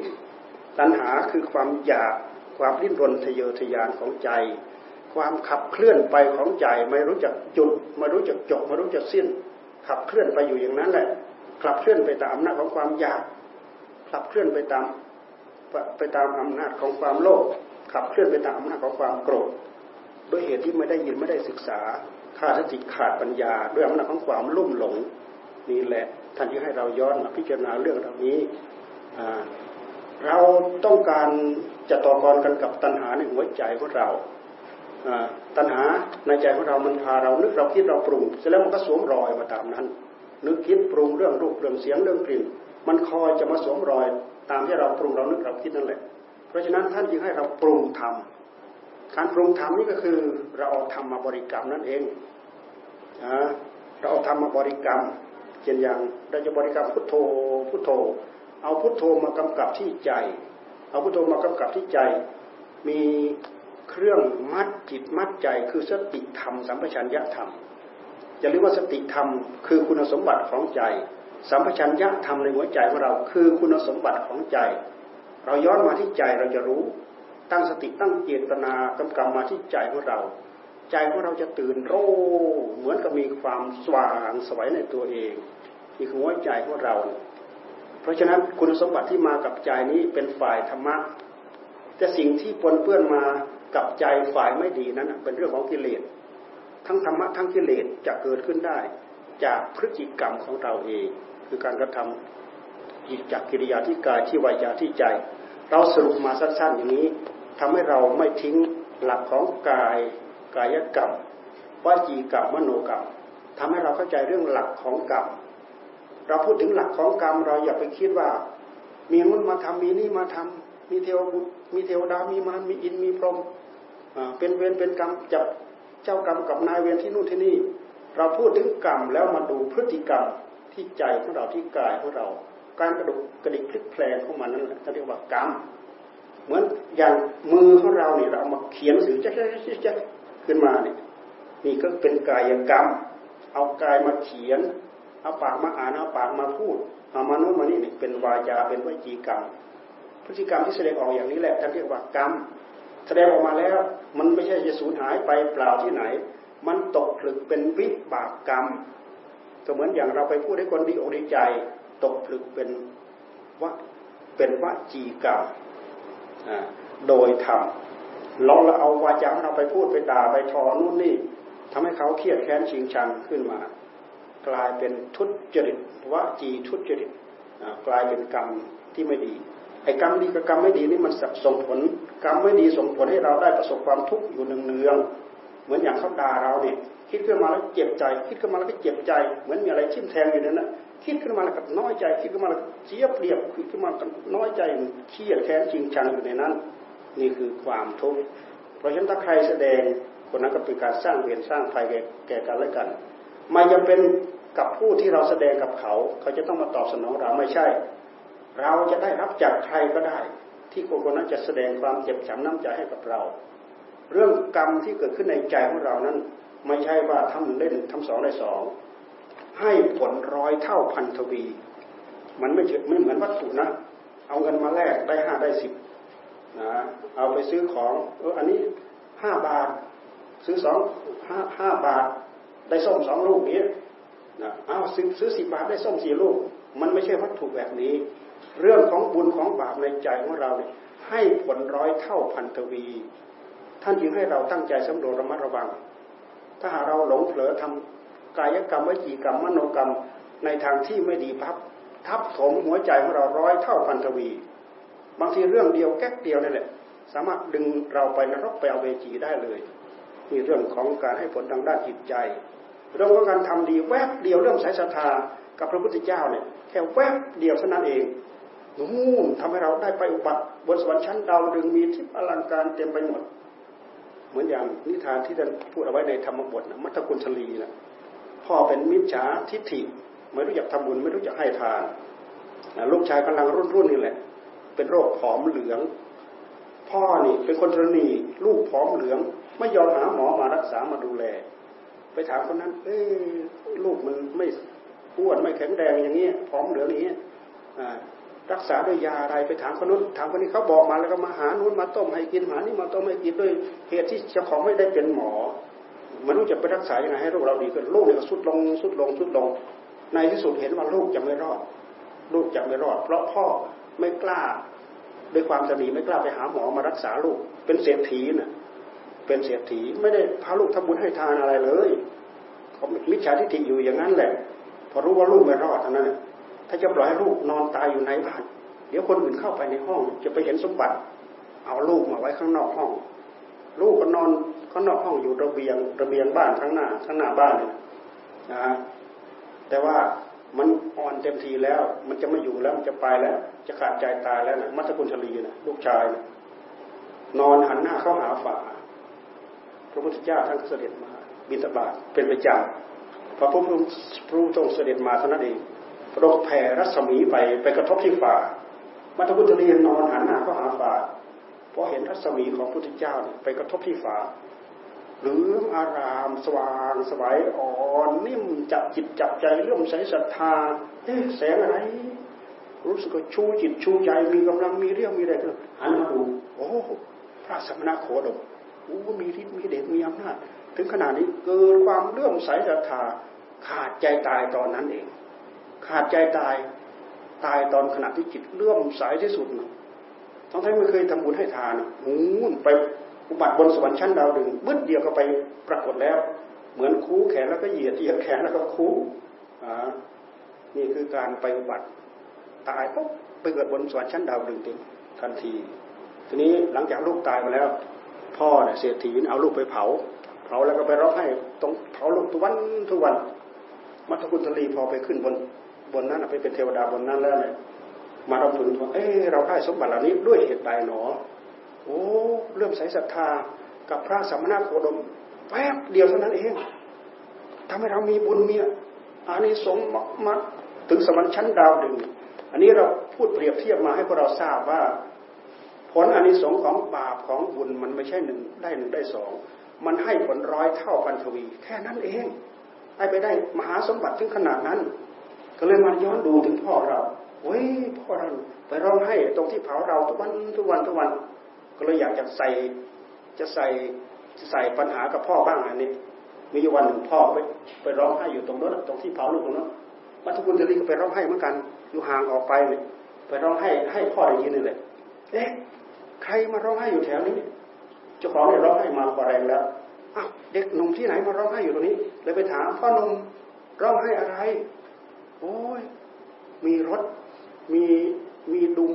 ตัณหาคือความอยากความดิ้นรนทะเยอทะยานของใจความขับเคลื่อนไปของใจไม่รู้จักจุดไม่รู้จักจบไม่รู้จักสิ้นขับเคลื่อนไปอยู่อย่างนั้นแหละขับเคลื่อนไปตามอำนาจของความอยากขับเคลื่อนไปตามอำนาจของความโลภขับเคลื่อนไปตามอำนาจของความโกรธ ด้วยเหตุที่ไม่ได้ยินไม่ได้ศึกษาขาดสติขาดปัญญาด้วยอำนาจของความลุ่มหลงนี่แหละท่านจึงให้เราย้อนมาพิจารณาเรื่องเหล่านี้เราต้องการจะต่อกรกันกับตัณหาในหัวใจของเราตัณหาในใจของเรามันพาเรานึกเราคิดเราปรุงเสร็จแล้วมันก็สวมรอยมาตามนั้นนึกคิดปรุงเรื่องรูปเรื่องเสียงเรื่องกลิ่นมันคอยจะมาสวมรอยตามที่เราปรุงเรานึกเราคิดนั่นแหละเพราะฉะนั้นท่านจึงให้เราปรุงธรรมการปรุงธรรมนี่ก็คือเราเอาธรรมมาบริกรรมนั่นเองเราเอาธรรมมาบริกรรมเช่นอย่างเราจะบริกรรมพุทโธพุทโธเอาพุทโธมากำกับที่ใจเอาพุทโธมากำกับที่ใจมีเครื่องมัดจิตมัดใจคือสติธรรมสัมปชัญญะธรรมอย่าลืมว่าสติธรรมคือคุณสมบัติของใจสัมปชัญญะธรรมในหัวใจของเราคือคุณสมบัติของใจเราย้อนมาที่ใจเราจะรู้ตั้งสติตั้งเจตนากำกับมาที่ใจของเราใจของเราจะตื่นรู้เหมือนกับมีความสว่างสวยในตัวเองนี่คือหัวใจของเราเพราะฉะนั้นคุณสมบัติที่มากับใจนี้เป็นฝ่ายธรรมะแต่สิ่งที่ปนเปื้อนมากับใจฝ่ายไม่ดีนั้นเป็นเรื่องของกิเลสทั้งธรรมะทั้งกิเลสจะเกิดขึ้นได้จากพฤติกรรมของเราเองคือการกระทำจากกิริยาที่กายที่วาจาที่ใจเราสรุปมาสั้นๆอย่างนี้ทำให้เราไม่ทิ้งหลักของกายกายกรรมวจีกรรมมโนกรรมทำให้เราเข้าใจเรื่องหลักของกรรมเราพูดถึงหลักของกรรมเราอย่าไปคิดว่ามีมนุษย์มาทำมีนี่มาทำมีเทวบุตรมีเทวดามีมารมีอินมีพรหมเป็นเวรเป็นกรรมจับเจ้ากรรมกับนายเวรที่นู่นที่นี่เราพูดถึงกรรมแล้วมาดูพฤติกรรมที่ใจของเราที่กายของเราการกระดิกพลิกแปลงของมันนั่นแหละเรียกว่ากรรมเหมือนอย่างมือของเราเนี่ยเราเอามาเขียนสื่อจะขึ้นมาเนี่ยนี่ก็เป็นกายกรรมเอากายมาเขียนเอาปากมาอ่านเอาปากมาพูดเอามาโน้มมานี่เนี่ยเป็นวาจาเป็นวจีกรรมพฤติกรรมที่แสดงออกอย่างนี้แหละท่านเรียกว่ากรรมแสดงออกมาแล้วมันไม่ใช่จะสูญหายไปเปล่าที่ไหนมันตกผลึกเป็นวิบากกรรมก็เหมือนอย่างเราไปพูดให้คนดีอกดีใจตกผลึกเป็นวจีกรรมโดยธรรมเราเอาวาจาเราไปพูดไปด่าไปทอนู่นนี่ทำให้เขาเครียดแค้นชิงชังขึ้นมากลายเป็นทุจริตวจีทุจริตกลายเป็นกรรมที่ไม่ดีไอ้กรรมดีกับกรรมไม่ดีนี่มันส่งผลกรรมไม่ดีส่งผลให้เราได้ประสบความทุกข์อยู่เนืองๆเหมือนอย่างเขาด่าเราเนี่ยคิดขึ้นมาแล้วเจ็บใจคิดขึ้นมาแล้วก็เจ็บใจเหมือนมีอะไรทิ่มแทงอยู่นั่นน่ะคิดขึ้นมาแล้วก็น้อยใจคิดขึ้นมาแล้วเสียเปรียบคิดขึ้นมาก็น้อยใจเครียดแค้นจริงจังอยู่ในนั้นนี่คือความทุกข์เพราะฉะนั้นถ้าใครแสดงคนนั้นก็เป็นการสร้างเวรสร้างภัยแก่กันและกันไม่จำเป็นกับผู้ที่เราแสดงกับเขาเขาจะต้องมาตอบสนองเราไม่ใช่เราจะได้รับจากใครก็ได้ที่คนนั้นจะแสดงความเจ็บช้ำน้ำใจให้กับเราเรื่องกรรมที่เกิดขึ้นในใจของเรานั้นไม่ใช่ว่าทำหนึ่งได้หนึ่งทำสองได้สองให้ผลร้อยเท่าพันทวีมันไม่เหมือนวัตถุนะเอาเงินมาแลกได้5ได้10นะเอาไปซื้อของอันนี้5 บาทซื้อ5 บาทได้ส้ม2 ลูกนี้นะเอาซื้อ10 บาทได้ส้ม4 ลูกมันไม่ใช่วัตถุแบบนี้เรื่องของบุญของบาปในใจของเราให้ผลร้อยเท่าพันทวีท่านจึงให้เราตั้งใจสำรวจระมัดระวังถ้าหากเราหลงเผลอทำกายกรรมวจีกรรมมโนกรรมในทางที่ไม่ดีทับถมหัวใจของเราร้อยเท่าพันทวีบางทีเรื่องเดียวแก๊กเดียวนั่นแหละสามารถดึงเราไปนรกไปอเวจีได้เลยนี่เรื่องของการให้ผลทางด้านจิตใจเรื่องของการทำดีแวบเดียวเรื่องสายศรัทธากับพระพุทธเจ้าเนี่ยแค่แวบเดียวเท่านั้นเองนู่นทำให้เราได้ไปอุบัติบนสวรรค์ชั้นดาวดึงมีทิพย์อลังการเต็มไปหมดเหมือนอย่างนิทานที่ท่านพูดเอาไว้ในธรรมบทนะมัทธกุลชลีนะพ่อเป็นมิจฉาทิฏฐิไม่รู้จักทำบุญไม่รู้จักให้ทานลูกชายกำลังรุ่นนี่แหละเป็นโรคผอมเหลืองพ่อนี่เป็นคนตระหนี่ลูกผอมเหลืองไม่ยอมหาหมอมารักษามาดูแลไปถามคนนั้นลูกมันไม่อ้วนไม่แข็งแรงอย่างนี้ผอมเหลืองอย่างนี้รักษาด้วยยาอะไรไปถามคนนู้นถามคนนี้เขาบอกมาแล้วก็มาหานู้นมาต้มให้กินหานี่มาต้มให้กินด้วยเหตุที่เจ้าของไม่ได้เป็นหมอมันรู้จะไปรักษายังไงให้โรคเราดีขึ้นโรคเนี่ยก็สุดลงในที่สุดเห็นว่าลูกจะไม่รอดเพราะพ่อไม่กล้าด้วยความตระหนี่ไม่กล้าไปหาหมอมารักษาลูกเป็นเศรษฐีน่ะ เป็นเศรษฐีไม่ได้พาลูกทำบุญให้ทานอะไรเลยเขามิจฉาทิฏฐิอยู่อย่างนั้นแหละพอรู้ว่าลูกไม่รอดเท่านั้นถ้าจะปล่อยให้ลูกนอนตายอยู่ในบ้านเดี๋ยวคนอื่นเข้าไปในห้องจะไปเห็นสมบัติเอาลูกมาไว้ข้างนอกห้องลูกก็นอนข้างนอกห้องอยู่ระเบียงบ้านข้างหน้าบ้านนะแต่ว่ามันอ่อนเต็มทีแล้วมันจะไม่อยู่แล้วมันจะไปแล้วจะขาดใจตายแล้วนะมัทกุลชลีนะลูกชายนะนอนหันหน้าเข้าหาฝาพระพุทธเจ้าท่านเสด็จมาบิณฑบาตเป็นประจำพระพุทธองค์เสด็จมาเท่านั้นเองพระองค์แผ่รัศมีไปกระทบที่ฝามัทกุลชลีนอนหันหน้าเข้าหาฝาพอเห็นรัศมีของพระพุทธเจ้าไปกระทบที่ฝาเหลืองอารามสว่างสวายอ่อนนิ่มจับจิตจับใจเลื่อมใสศรัทธาแสงอะไรรู้สึกชูจิตชูใจมีกำลังมีเรี่ยวมีแรงหันมาดูโอ้พระสมณโคดมมีฤทธิ์มีเดชมีอำนาจถึงขนาดนี้เกิดความเลื่อมใสศรัทธาขาดใจตายตอนนั้นเองขาดใจตายตอนขณะที่จิตเลื่อมใสที่สุดทั้งที่ไม่เคยทำบุญให้ทานไปอุบัติบนสวรรค์ชั้นดาวดึงบึ้ดเดียวก็ไปปรากฏแล้วเหมือนคูแขนแล้วก็เหยียดแขนแล้วก็คูนี่คือการไปอุบัติตายปุ๊บไปเกิดบนสวรรค์ชั้นดาวดึงทันทีทีนี้หลังจากลูกตายมาแล้วพ่อเนี่ยเศรษฐีเอาลูกไปเผาแล้วก็ไปร้องไห้ต้องเผาลูกทุกวันมัทกุลทลีพอไปขึ้นบนนั้นไปเป็นเทวดาบนนั้นแล้วเนี่ยมารับผลว่าเราได้สมบัติเหล่านี้ด้วยเหตุใดหนอโอ้เริ่มใส่ศรัทธากับพระสมณโคดมแป๊บเดียวเท่านั้นเองทำให้เรามีบุญเนี่ยอานิสงส์มากถึงสวรรค์ชั้นดาวดึงส์อันนี้เราพูดเปรียบเทียบมาให้พวกเราทราบว่าผลอานิสงส์ของบาปของบุญมันไม่ใช่1 ได้ 1ได้2มันให้ผล100 เท่าพันทวีแค่นั้นเองให้ไปได้มหาสมบัติถึงขนาดนั้นก็เลยมาย้อนดูถึงพ่อเราโอ้ยพ่อเราไปร้องไห้ตรงที่เผาเราทุกวันก็เลยอยากจะใส่ปัญหากับพ่อบ้างอันนี้มีวันหนึ่งพ่อไปร้องไห้อยู่ตรงนั้นตรงที่เผาลูกตรงนั้นมัทกุลชลีก็ไปร้องไห้เหมือนกันอยู่ห่างออกไปเนี่ยไปร้องไห้ให้พ่อได้ยินนี่แหละใครมาร้องไห้อยู่แถวนี้เจ้าของเนี่ยร้องไห้มาพอแรงแล้วอ้าวเด็กหนุ่มที่ไหนมาร้องไห้อยู่ตรงนี้เลยไปถามพ่อหนุ่มร้องไห้อะไรโอ้ยมีรถมีดุม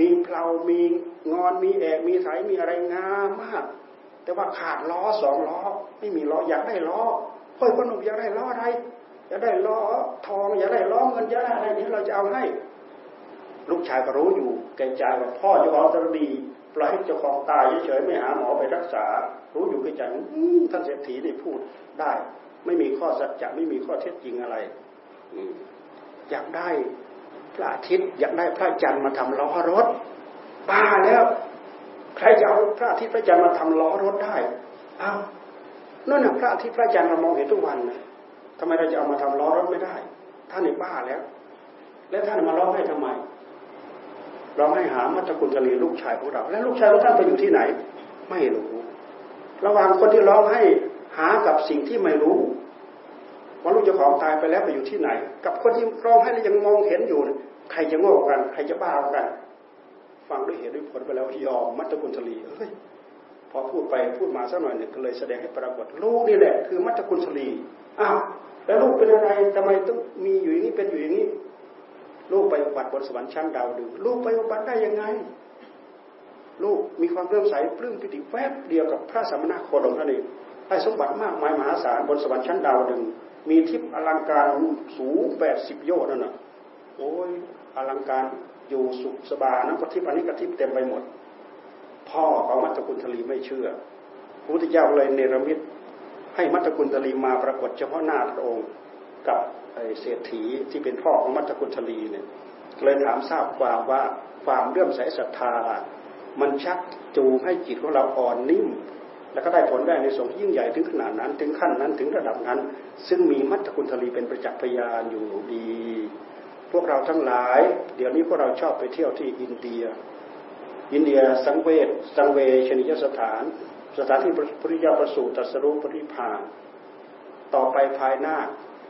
มีเพลามีงอนมีแอกมีสายมีอะไรงามมากแต่ว่าขาดล้อ2 ล้อไม่มีล้ออยากได้ล้อเฮ้ยพ่อหนุ่มอยากได้ล้ออะไรอยากได้ล้อทองอยากได้ล้อเงินอยากได้อะไรนี้เราจะเอาให้ลูกชายก็รู้อยู่แก่ใจว่าพ่อเจ้าของตระดีปล่อยให้เจ้าของตายเฉยๆไม่หาหมอไปรักษารู้อยู่แก่ใจท่านเศรษฐีได้พูดได้ไม่มีข้อสัจจะไม่มีข้อเท็จจริงอะไรอยากได้พระอาทิตย์อยากได้พระจันทร์มาทำล้อรถบ้าแล้วใครจะเอาพระอาทิตย์พระจันทร์มาทำล้อรถได้อ้าวนั่นน่ะพระอาทิตย์พระจันทร์เรามองเห็นทุกวันทำไมเราจะเอามาทำล้อรถไม่ได้ท่านนี่บ้าแล้วแล้วท่านมาร้องให้ทำไมร้องให้หามัทกุลชลีลูกชายของเราแล้วลูกชายของท่านไปอยู่ที่ไหนไม่รู้ระหว่างคนที่ร้องให้หากับสิ่งที่ไม่รู้ว่าลูกเจ้าของตายไปแล้วไปอยู่ที่ไหนกับคนที่ร้องให้แล้วยังมองเห็นอยู่ใครจะโง่กันใครจะบ้ากันฟังด้วยเหตุด้วยผลไปแล้วยอมมัทกุลชลีพอพูดมาสักหน่อยหนึ่งก็เลยแสดงให้ปรากฏลูกนี่แหละคือมัทกุลชลีอ้าวแล้วลูกเป็นอะไรทำไมต้องมีอยู่อย่างนี้เป็นอยู่อย่างนี้ลูกไปอุบัติบนสวรรค์ชั้นดาวดึงส์ลูกไปอุบัติได้ยังไงลูกมีความเลื่อมใสปลื้มปิติแวบเดียวกับพระสมณโคดมท่านเองได้สมบัติมากมายมหาศาลบนสวรรค์ชั้นดาวดึงส์มีทิพย์อลังการสูง80 โยชน์นั่นน่ะโอ้ยอลังการอยู่สุขสบายนะทิพย์อันนี้ก็ทิพย์เต็มไปหมดพ่อของมัทกุลชลีไม่เชื่อพระพุทธเจ้าเลยเนรมิตให้มัทกุลชลีมาปรากฏเฉพาะหน้าพระองค์กับเศรษฐีที่เป็นพ่อของมัทกุลชลีเนี่ยเลยถามทราบความว่าความเลื่อมใสศรัทธามันชักจูงให้จิตของเราอ่อนนิ่มแล้วก็ได้ผลได้ในสงฆ์ยิ่งใหญ่ถึงขนาดนั้นถึงขั้นนั้นถึงระดับนั้นซึ่งมีมัทกุลชลีเป็นประจักษ์พยานอยู่ดีพวกเราทั้งหลายเดี๋ยวนี้พวกเราชอบไปเที่ยวที่อินเดียสังเวชนียสถานสถานที่พระพุทธเจ้าประสูติตรัสรู้ปรินิพพานต่อไปภายหน้า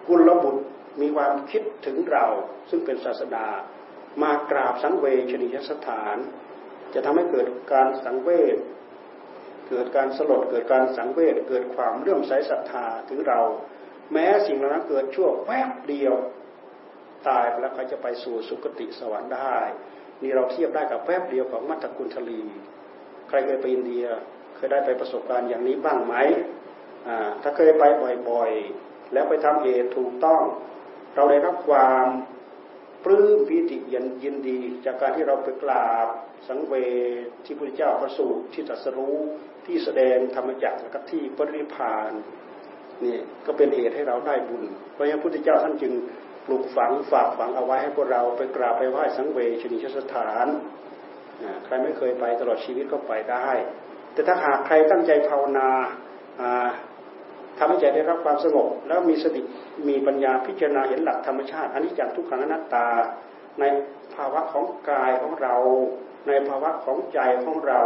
กุลบุตรมีความคิดถึงเราซึ่งเป็นศาสดามากราบสังเวชนียสถานจะทำให้เกิดการสังเวช เกิดการสลดเกิดการสังเวชเกิดความเลื่อมใสศรัทธาถึงเราแม้สิ่งเหล่านั้นเกิดชั่วแวบเดียวตายไปแล้วเขาจะไปสู่สุคติสวรรค์ได้นี่เราเทียบได้กับแวบเดียวของมัตตกุณฑลีใครเคยไปอินเดียเคยได้ไปประสบการณ์อย่างนี้บ้างไหมถ้าเคยไปบ่อยๆแล้วไปทำเหตุถูกต้องเราได้รับความปลื้มปีติยินดีจากการที่เราไปกราบสังเวชที่พระพุทธเจ้าประสูติที่ตรัสรู้ที่แสดงธรรมจักรกับที่ปรินิพพานนี่ก็เป็นเหตุให้เราได้บุญเพราะฉะนั้นพระพุทธเจ้าท่านจึงปลูกฝังฝากฝังเอาไว้ให้พวกเราไปกราบไปไหว้สังเวชนียสถานใครไม่เคยไปตลอดชีวิตก็ไปได้แต่ถ้าหากใครตั้งใจภาวนาทำให้ใจได้รับความสงบแล้วมีสติมีปัญญาพิจารณาเห็นหลักธรรมชาติอนิจจังทุกขังอนัตตาในภาวะของกายของเราในภาวะของใจของเรา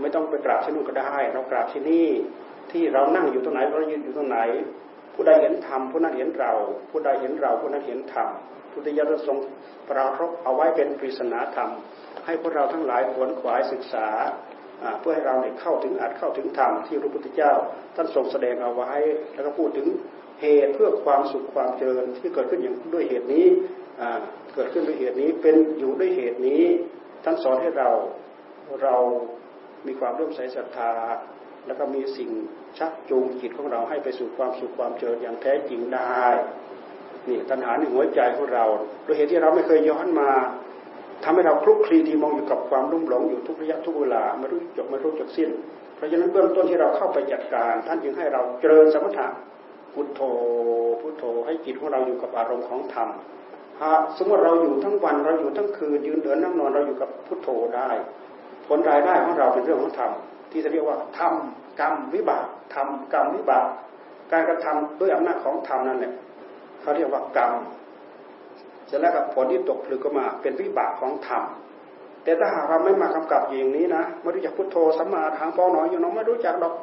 ไม่ต้องไปกราบที่นู่นก็ได้เรากราบที่นี่ที่เรานั่งอยู่ตรงไหนเรายืนอยู่ตรงไหนผู้ใดเห็นธรรมผู้นั้นเห็นเราผู้ใดเห็นเราผู้นั้นเห็นธรรมพุทธิยถาทรงปรารภเอาไว้เป็นปริศนาธรรมให้พวกเราทั้งหลายขวนขวายศึกษาเพื่อให้เราได้เข้าถึงเข้าถึงธรรมที่พระพุทธเจ้าท่านทรงแสดงเอาไว้แล้วก็พูดถึงเหตุเพื่อความสุขความเจริญที่เกิดขึ้นอย่างด้วยเหตุนี้เกิดขึ้นด้วยเหตุนี้เป็นอยู่ด้วยเหตุนี้ท่านสอนให้เรามีความเลื่อมใสศรัทธาแล้วก็มีสิ่งชักจูงจิตของเราให้ไปสู่ความสุขความเจริญอย่างแท้จริงได้นี่ตัณหาในหัวใจของเราโดยเหตุที่เราไม่เคยย้อนมาทำให้เราคลุกคลีที่มองอยู่กับความรุ่มหลงอยู่ทุกระยะทุกเวลาไม่รู้จบไม่รู้จบสิ้นเพราะฉะนั้นเบื้องต้นที่เราเข้าไปจัดการท่านจึงให้เราเจริญสมถะพุทโธพุทโธให้จิตของเราอยู่กับอารมณ์ของธรรมหากสมมติเราอยู่ทั้งวันเราอยู่ทั้งคืนยืนเดินนั่งนอนเราอยู่กับพุทโธได้ผลรายได้ของเราเป็นเรื่องของธรรมที่จะเรียกว่าธรรมกรรมวิบากธรรมกรรมวิบากการกระทำด้วยอำนาจของธรรมนั่นแหละเขาเรียกว่ากรรมเสร็จแล้วกับผลที่ตกผลึกออกมาเป็นวิบากของธรรมแต่ถ้าหากเราไม่มากำกับอย่างนี้นะไม่รู้จักพุทโธสัมมาทางปอหน่อยอยู่น้องไม่รู้จักดอก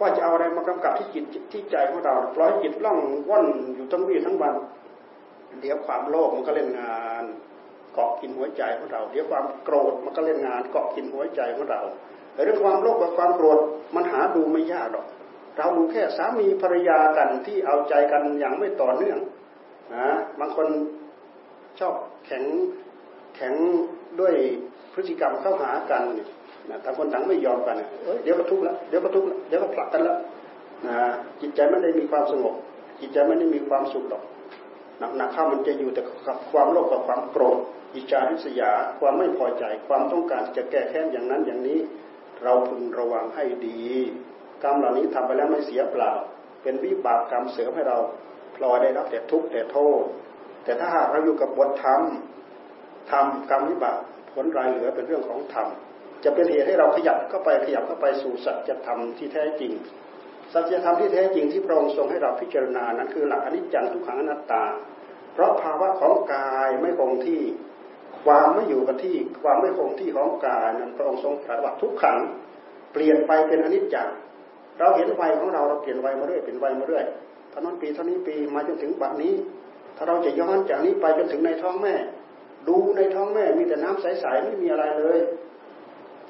ว่าจะเอาอะไรมากำกับที่จิตที่ใจของเราปล่อยจิตล่องว่อนอยู่ทั้งวี่ทั้งวันเดี๋ยวความโลภมันก็เล่นงานเกาะกินหัวใจของเราเดี๋ยวความโกรธมันก็เล่นงานเกาะกินหัวใจของเราเรื่องความโลภกับความโกรธมันหาดูไม่ยากดอกเราดูแค่สามีภรรยากันที่เอาใจกันอย่างไม่ต่อเนื่องนะบางคนชอบแข็งด้วยพฤติกรรมเข้าหากันนะต่างคนต่างไม่ยอมกันเดี๋ยวก็ทุกข์ละเดี๋ยวก็ทุกข์ละเดี๋ยวก็ผลักกันละนะจิตใจไม่ได้มีความสงบจิตใจไม่ได้มีความสุขหรอกหนักๆเข้ามันจะอยู่แต่กับความโลภกับความโกรธอิจฉาริษยาความไม่พอใจความต้องการจะแก้แค้นอย่างนั้นอย่างนี้เราพึงระวังให้ดีกรรมเหล่านี้ทำไปแล้วไม่เสียเปล่าเป็นวิบากกรรมเสริมให้เราพลอยได้รับแต่ทุกข์แต่โทษแต่ถ้าหากเราอยู่กับบทธรรมกรรมวิบากผลรายเหลือเป็นเรื่องของธรรมจะเป็นเหตุให้เราขยับเข้าไปสู่สัจธรรมที่แท้จริงสัจธรรมที่แท้จริงที่พระองค์ทรงให้เราพิจารณานั้นคือหลักอนิจจังทุกขังอนัตตาเพราะภาวะของกายไม่คงที่ความไม่อยู่กับที่ความไม่คงที่ของกายนั้นพระองค์ทรงตรัสว่าทุกขังเปลี่ยนไปเป็นอนิจจังเราเห็นวัยของเราเปลี่ยนวัยมาเรื่อยเท่านั้นปีเท่านี้ปีมาจนถึงบัดนี้ถ้าเราจะย้อนจากนี้ไปจนถึงในท้องแม่ดูในท้องแม่มีแต่น้ำใสๆไม่มีอะไรเลย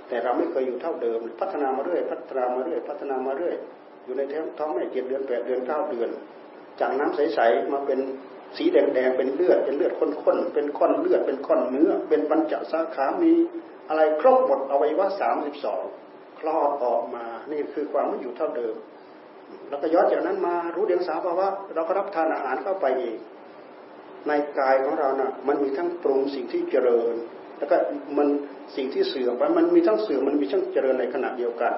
แต่เราไม่เคยอยู่เท่าเดิมพัฒนามาเรื่อยอยู่ในท้องแม่7เดือน8เดือน9เดือนจากน้ำใสๆมาเป็นสีแดงๆเป็นเลือดข้นๆเป็นข้นเลือดเป็นข้นเนื้อเป็นปัญจสาขามีอะไรครบหมดอวัยวะ32คลอดออกมานี่คือความไม่อยู่เท่าเดิมแล้วก็ย้อนจากนั้นมารู้เดียงสาภาวะเราก็รับทานอาหารเข้าไปอีกในกายของเรานะมันมีทั้งปรุงสิ่งที่เจริญแล้วก็มันสิ่งที่เสื่อมมันมีทั้งเสื่อมมันมีทั้งเจริญในขณะเดียวกัน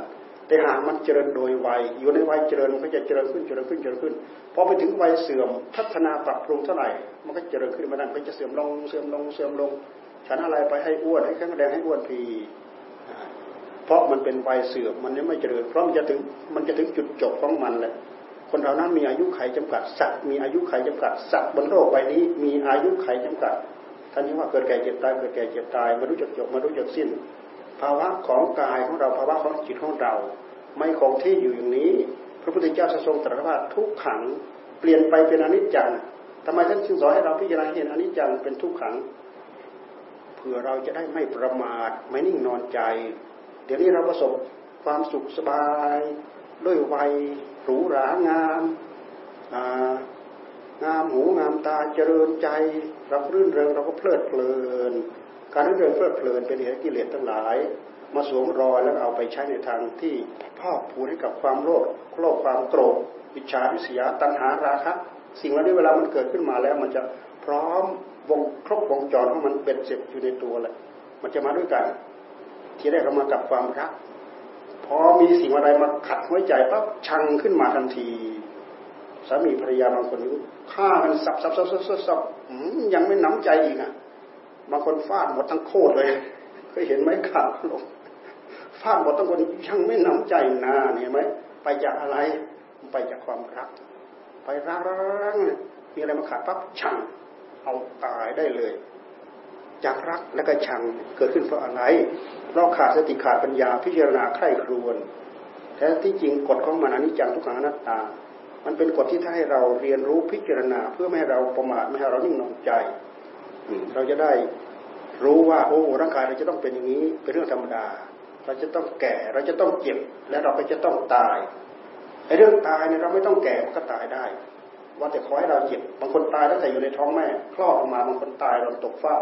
แต่หากมันเจริญโดยวัยอยู่ในวัยเจริญมันก็จะเจริญขึ้นพอไปถึงวัยเสื่อมพัฒนาปรับปรุงเท่าไหร่มันก็เจริญขึ้นมาดันก็จะเสื่อมลงฉันอะไรไปให้อ้วนให้แข็งแรงให้อ้วนทีเพราะมันเป็นวัยเสื่อมมันยังไม่เจริญเพราะมันจะถึงจุดจบของมันแหละคนเรานั้นมีอายุไขจำกัดสัตว์มีอายุไขจำกัดสัตว์บนโลกใบนี้มีอายุไขจำกัดท่านนี้ว่าเกิดแก่เจ็บตายไม่รู้จักจบไม่รู้จักสิ้นภาวะของกายของเราภาวะของจิตของเราไม่คงที่อยู่อย่างนี้พระพุทธเจ้าทรงตรัสว่าทุกขังเปลี่ยนไปเป็นอนิจจังทำไมท่านจึงสอนให้เราพิจารณาเห็นอนิจจังเป็นทุกขังเพื่อเราจะได้ไม่ประมาทไม่นิ่งนอนใจเดี๋ยวนี้เราประสบ ความสุขสบายด้วยวัยหรูหรางามงามหูงามตาเจริญใจเรารื่นเริงเราก็เพลิดเพลินการรื่นเริงเพลิดเพลินเป็นเหตุกิเลสทั้งหลายมาสวมรอยแล้วเอาไปใช้ในทางที่พอกพูนให้กับความโลภความโกรธอิจฉาริษยาตัณหาราคะสิ่งเหล่านี้เวลามันเกิดขึ้นมาแล้วมันจะพร้อมวงครบวงจรของมันเป็นเสร็จอยู่ในตัวแหละมันจะมาด้วยกันทีแรกก็มากับความรักพอมีสิ่งอะไรมาขัดหัวใจปั๊บชังขึ้นมาทันทีสามีภรรยาบางคนอยู่ฆ่ากันสับยังไม่น้ำใจอีกอ่ะบางคนฟาดหมดทั้งโคตรเลยเคยเห็นไหมข่าวลงฟาดหมดทั้งคนยังไม่น้ำใจนาเห็นไหมไปจากอะไรไปจากความรักไปรักมีอะไรมาขัดปั๊บชังเอาตายได้เลยจากรักแล้วก็ชังเกิดขึ้นเพราะอะไรเราขาดสติขาดปัญญาพิจารณาไคร่ครวญแท้ที่จริงกฎของมันอนิจจังทุกขังอนัตตามันเป็นกฎที่ให้เราเรียนรู้พิจารณาเพื่อไม่ให้เราประมาทไม่ให้เรานิ่งนอนใจเราจะได้รู้ว่าโอ้ร่างกายเราจะต้องเป็นอย่างนี้เป็นเรื่องธรรมดาเราจะต้องแก่เราจะต้องเจ็บและเราก็จะต้องตายไอ้เรื่องตายเนี่ยเราไม่ต้องแก่มันก็ตายได้ว่าแต่ขอให้เราเจ็บบางคนตายตั้งแต่อยู่ในท้องแม่คลอดออกมาบางคนตายหล่นตกฟ้า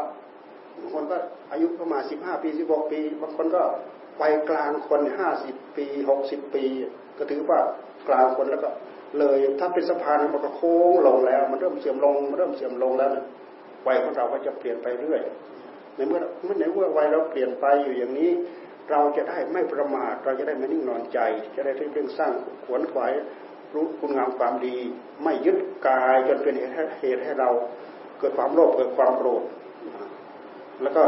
บางคนก็อายุประมาณ15ปี16ปีบางคนก็วัยกลางคน50ปี60ปีก็ถือว่ากลางคนแล้วก็เลยถ้าเป็นสะพานมันก็โค้งลงแล้วมันเริ่มเสื่อมลงแล้วนะวัยของเราก็จะเปลี่ยนไปเรื่อยในเมื่อวัยเราเปลี่ยนไปอยู่อย่างนี้เราจะได้ไม่ประมาทเราจะได้ไม่นิ่งนอนใจจะได้เรื่องสร้างขวนขวายรู้คุณงามความดีไม่ยึดกายจนเป็นเหตุให้เราเกิดความโลภเกิดความโกรธแล้วก็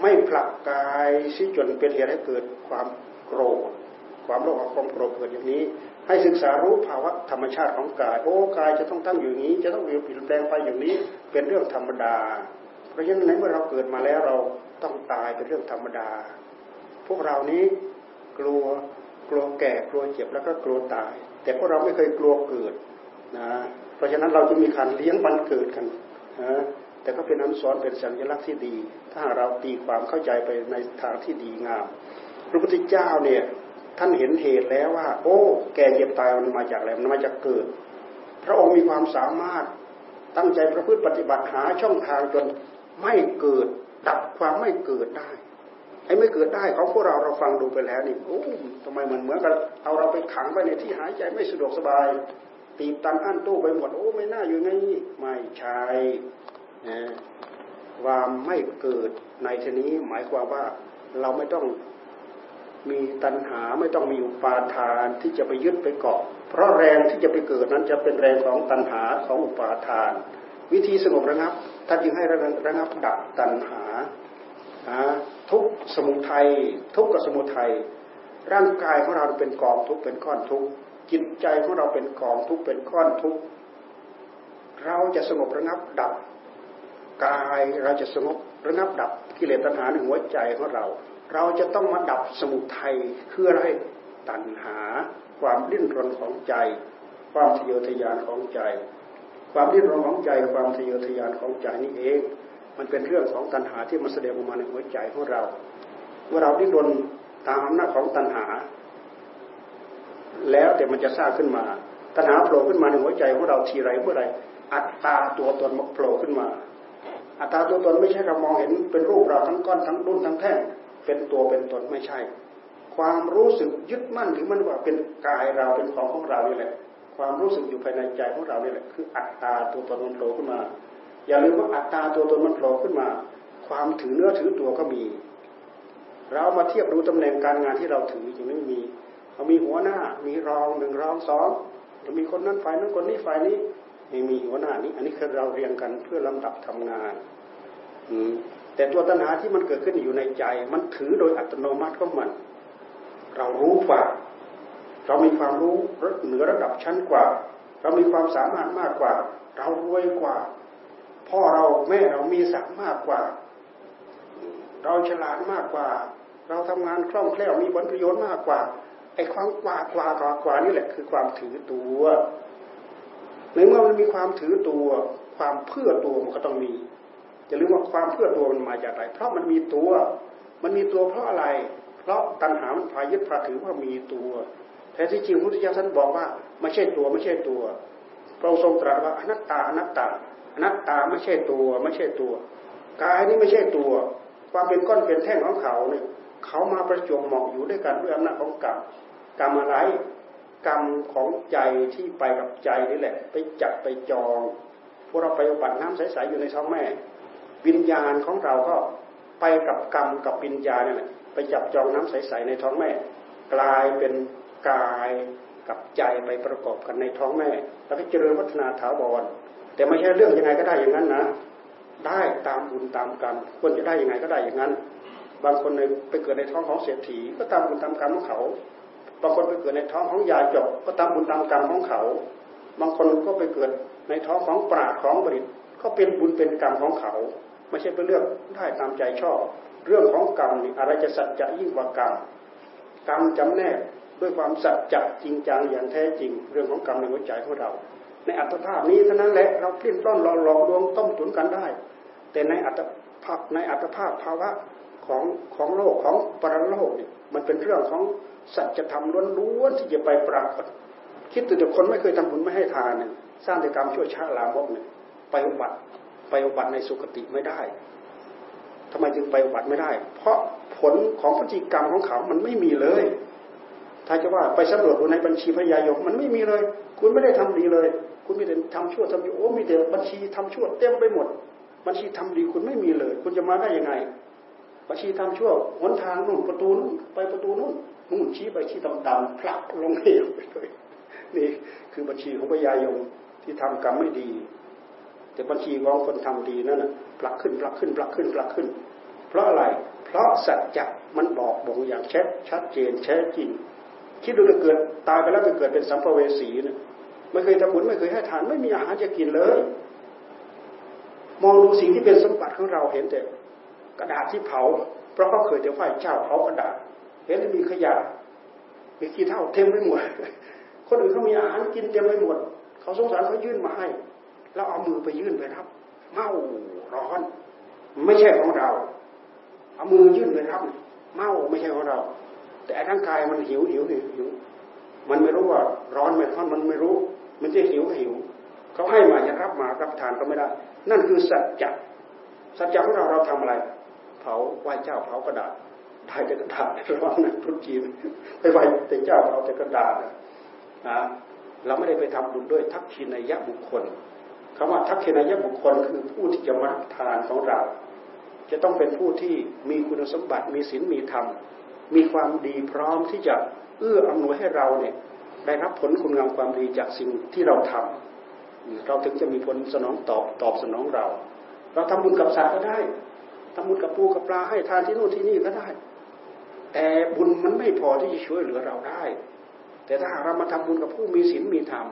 ไม่ผลักกายซิจนเป็นเหตุให้เกิดความโกรธความโลภความโกรธเกิดอย่างนี้ให้ศึกษารู้ภาวะธรรมชาติของกายโอ้กายจะต้องตั้งอยู่อย่างนี้จะต้องเปลี่ยนแปลงไปอย่างนี้เป็นเรื่องธรรมดาเพราะฉะนั้นเมื่อเราเกิดมาแล้วเราต้องตายเป็นเรื่องธรรมดาพวกเรานี้กลัวแก่กลัวเจ็บแล้วก็กลัวตายแต่พวกเราไม่เคยกลัวเกิดนะเพราะฉะนั้นเราจะมีการเลี้ยงวันเกิดกันนะแต่ก็เป็นอันสอนเป็นสัญลักษณ์ที่ดีถ้าเราตีความเข้าใจไปในทางที่ดีงามพระพุทธเจ้าเนี่ยท่านเห็นเหตุแล้วว่าโอ้แก่เจ็บตายมันมาจากอะไรมันมาจากเกิดพระองค์มีความสามารถตั้งใจประพฤติปฏิบัติหาช่องทางจนไม่เกิดดับความไม่เกิดได้ไอ้ไม่เกิดได้ของพวกเราฟังดูไปแล้วนี่โอ้ทำไมมันเหมือนกับเอาเราไปขังไว้ในที่หายใจไม่สะดวกสบายตีบตันอั้นตู้ไปหมดโอ้ไม่น่าอยู่ไงไม่ใช่ความไม่เกิดในที่นี้หมายความว่าเราไม่ต้องมีตัณหาไม่ต้องมีอุปาทานที่จะไปยึดไปเกาะเพราะแรงที่จะไปเกิดนั้นจะเป็นแรงของตัณหาของอุปาทานวิธีสงบระงับท่านจึงให้ระงับดับตัณหาทุกข์สมุทัยทุกข์กับสมุทัยร่างกายของเราเป็นกองทุกข์เป็นก้อนทุกข์จิตใจของเราเป็นกองทุกข์เป็นก้อนทุกข์เราจะสงบระงับดับกายเราจะสงบระงับดับกิเลสตัณหาในหัวใจของเราเราจะต้องมาดับสมุทัยคืออะไรตัณหาความดิ้นรนของใจความทะเยอทะยานของใจความดิ้นรนของใจความทะเยอทะยานของใจนี่เองมันเป็นเรื่องของตัณหาที่มันแสดงออกมาในหัวใจของเราเมื่อเราดิ้นรนตามอำนาจของตัณหาแล้วแต่มันจะสร้างขึ้นมาตัณหาโผล่ขึ้นมาในหัวใจของเราทีไรเมื่อไรอัตตาตัวตนมันโผล่ขึ้นมาอัตตาตัวตนไม่ใช่เรามองเห็นเป็นรูปเราทั้งก้อนทั้งดุนทั้งแท่งเป็นตัวเป็นตนไม่ใช่ความรู้สึกยึดมั่นถือมั่นว่าเป็นกายเราเป็นของของเรานี่แหละความรู้สึกอยู่ภายในใจของเรานี่แหละคืออัตตาตัวตนมันโผล่ขึ้นมาอย่าลืมว่าอัตตาตัวตนมันโผล่ขึ้นมาความถือเนื้อถือตัวก็มีเรามาเทียบดูตำแหน่งการงานที่เราถือยังไม่มีเรามีหัวหน้ามีรองหนึ่งรองสองเรามีคนนั้นฝ่ายนั้นคนนี้ฝ่ายนี้ไม่มีหัวหน้านี้อันนี้คือเราเรียงกันเพื่อลำดับทำงานแต่ตัวตัณหาที่มันเกิดขึ้นอยู่ในใจมันถือโดยอัตโนมัติของมันเรารู้กว่าเรามีความรู้เหนือระดับชั้นกว่าเรามีความสามารถมากกว่าเรารวยกว่าพ่อเราแม่เรามีศักดิ์มากกว่าเราฉลาดมากกว่าเราทำงานคล่องแคล่วมีผลประโยชน์มากกว่าไอ้ความกว่านี่แหละคือความถือตัวในเมื่อมันมีความถือตัวความเพื่อตัวมันก็ต้องมีอย่าลืมว่าความเพื่อตัวมันมาจากอะไรเพราะมันมีตัวเพราะอะไร เพราะตัณหามันพายึดพาถือว่ามีตัวแท้ที่จริงพุทธเจ้าท่านบอกว่าไม่ใช่ตัวไม่ใช่ตัวพระองค์ทรงตรัสว่าอนัตตาอนัตตาอนัตตาไม่ใช่ตัวไม่ใช่ตัวกายนี้ไม่ใช่ตัวความเป็นก้อนเป็นแท่งของเขาเนี่ยเขามาประจวบเหมาะอยู่ด้วยกันด้วยอำนาจของกรรมกรรมอะไรกรรมของใจที่ไปกับใจนี่แหละไปจับไปจองพวกเราไปอุบัติน้ำใสๆอยู่ในท้องแม่วิญญาณของเราก็ไปกับกรรมกับวิญญาณนี่แหละไปจับจองน้ำใสๆในท้องแม่กลายเป็นกายกับใจไปประกอบกันในท้องแม่แล้วก็เจริญวัฒนาถาวรแต่ไม่ใช่เรื่องยังไงก็ได้อย่างนั้นนะได้ตามบุญตามกรรมคนจะได้ยังไงก็ได้อย่างนั้นบางคนไปเกิดในท้องของเศรษฐีก็ตามบุญตามกรรมของเขาบางคนไปเกิดในท้องของยาจกก็ตามบุญตามกรรมของเขาบางคนก็ไปเกิดในท้องของปราชญ์ของบัณฑิตก็เป็นบุญเป็นกรรมของเขาไม่ใช่เป็นเรื่องได้ตามใจชอบเรื่องของกรรมนี่อะไรจะสัจจะยิ่งกว่ากรรมกรรมจำแนกด้วยความสัจจะจริงจังอย่างแท้จริงเรื่องของกรรมในหัวใจของเราในอัตภาพนี้เท่านั้นแหละเราพลิ้นปล้นหลอกลวงต้มตุ๋นกันได้แต่ในอัตภาพภาวะของโลกของปรโลกนี่มันเป็นเรื่องของสัจธรรมล้วนๆที่จะไปปรากฏคิดถึงแต่คนไม่เคยทำบุญไม่ให้ทานเนี่ยสร้างแต่กรรมชั่วช้าลามกเนี่ยไปอุบัติในสุคติไม่ได้ทำไมจึงไปอุบัติไม่ได้เพราะผลของพฤติกรรมของเขามันไม่มีเลยถ้าจะว่าไปสำรวจดูในบัญชีพญายมมันไม่มีเลยคุณไม่ได้ทำดีเลยคุณมีแต่ทำชั่วทำอยู่โอ้มีแต่บัญชีทำชั่วเต็มไปหมดบัญชีทำดีคุณไม่มีเลยคุณจะมาได้ยังไงบัญชีทำชั่วหนทางนู่นประตูนู่นไปประตูนู่นนู่นชี้ไปชี้ต่ำๆพลักลงเหวไปเลยนี่คือบัญชีของพญายมที่ทำกรรมไม่ดีแต่บัญชีของคนทำดีนั่นน่ะพลักขึ้นพลักขึ้นพลักขึ้นพลักขึ้นเพราะอะไรเพราะสัจจะมันบอกบ่งอย่างชัดเจนแท้จริงคิดดูเลยเกิดตายไปแล้วไปเกิดเป็นสัมภเวสีนะไม่เคยทำบุญไม่เคยให้ทานไม่มีอาหารจะกินเลยมองดูสิ่งที่เป็นสมบัติของเราเห็นแต่กระดาษที่เผาเพราะเขาเคยแต่ไหว้เจ้าเผากระดาษเห็นแต่มีขยะมีขี้เถ้าเต็มไปหมดคนอื่นเขามีอาหารกินเต็มไปหมดเขาสงสารเขายื่นมาให้แล้วเอามือไปยื่นไปรับเมาร้อนไม่ใช่ของเราเอามือยื่นไปรับเมาไม่ใช่ของเราแต่ร่างกายมันหิวมันไม่รู้ว่าร้อนไม่ร้อนมันไม่รู้มันจะหิวเขาให้มาจะรับมารับทานก็ไม่ได้นั่นคือสัจจะของเราทำอะไรเผาไหว้เจ้าเผากระดาษทายแต่กระดาษร้อนนะทุกทีไปไหว้แต่เจ้าเผาแต่กระดาษนะเราไม่ได้ไปทำบุญด้วยทักษิณายะบุคคลคำว่าทักษิณายะบุคคลคือผู้ที่จะมารับทานของเราจะต้องเป็นผู้ที่มีคุณสมบัติมีศีลมีธรรมมีความดีพร้อมที่จะเอื้ออำนวยให้เราเนี่ยได้รับผลคุณงามความดีจากสิ่งที่เราทำเราถึงจะมีผลสนองตอบสนองเราเราทำบุญกับสัตว์ก็ได้ทำบุญกับปูกับปลาให้ทานที่นู่นที่นี่ก็ได้แต่บุญมันไม่พอที่จะช่วยเหลือเราได้แต่ถ้าหากเรามาทำบุญกับผู้มีศีลมีธรรม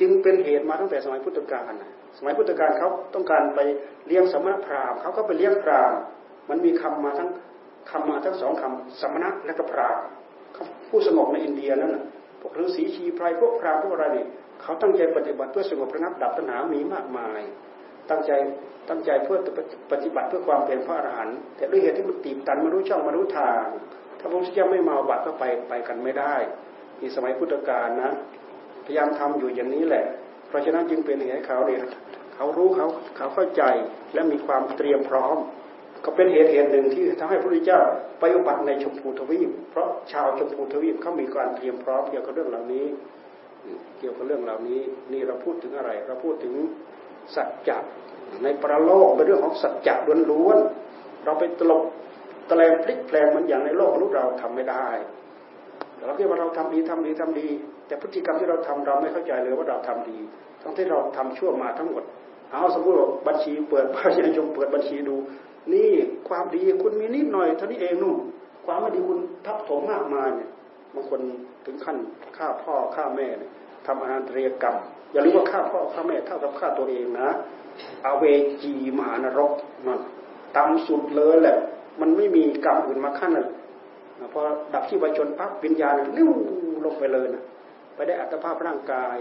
จึงเป็นเหตุมาตั้งแต่สมัยพุทธกาลสมัยพุทธกาลเขาต้องการไปเลี้ยงสมณพราหมณ์เขาก็ไปเลี้ยงพราหมณ์มันมีคำมาทั้งสองคำสมณะและก็พราหมณ์ผู้สงบในอินเดียนั้นพวกฤาษีชีไพรพวกพราหมณ์พวกอะไรนี่เขาตั้งใจปฏิบัติเพื่อสงบระงับดับตัณหามีมากมายตั้งใจเพื่อปฏิบัติเพื่อความเป็นพระอรหันต์แต่ด้วยเหตุที่มันตีบตันไม่รู้ช่องไม่รู้ทางถ้าพระพุทธเจ้าไม่มาบัดก็ไปกันไม่ได้ในสมัยพุทธกาลนะพยายามทำอยู่อย่างนี้แหละเพราะฉะนั้นจึงเป็นเหตุให้เขาเนี่ยเขารู้เขาเข้าใจและมีความเตรียมพร้อมก็เป็นเหตุหนึ่งที่ทำให้พระพุทธเจ้าไปอุบัติในชมพูทวีปเพราะชาวชมพูทวีปเขามีการเตรียมพร้อมเกี่ยวกับเรื่องเหล่านี้นี่เราพูดถึงอะไรเราพูดถึงสัจจะในปรโลกเป็นเรื่องของสัจจะล้วนๆเราไปตลบตะแลงพลิกแปลงมันอย่างในโลกมนุษย์เราทำไม่ได้เราคิดว่าเราทำดีแต่พฤติกรรมที่เราทำเราไม่เข้าใจเลยว่าเราทำดีทั้งที่เราทำชั่วมาทั้งหมดเอาสมมติว่าบัญชีเปิดพระยาชมเปิดบัญชีดูนี่ความดีคุณมีนิดหน่อยเท่านี้เองนู่นความไม่ดีคุณทับถมมากมายเนี่ยบางคนถึงขั้นฆ่าพ่อฆ่าแม่ทำอาหารเรียกรรมอย่าลืมว่าฆ่าพ่อฆ่าแม่เท่ากับฆ่าตัวเองนะอเวจีมหานรกมันต่ำสุดเลยแหละมันไม่มีกรรมอื่นมาขั้นเลยพอดับชีวชนปั๊บวิญญาณลิ้วลงไปเลยนะไปได้อัตภาพร่างกาย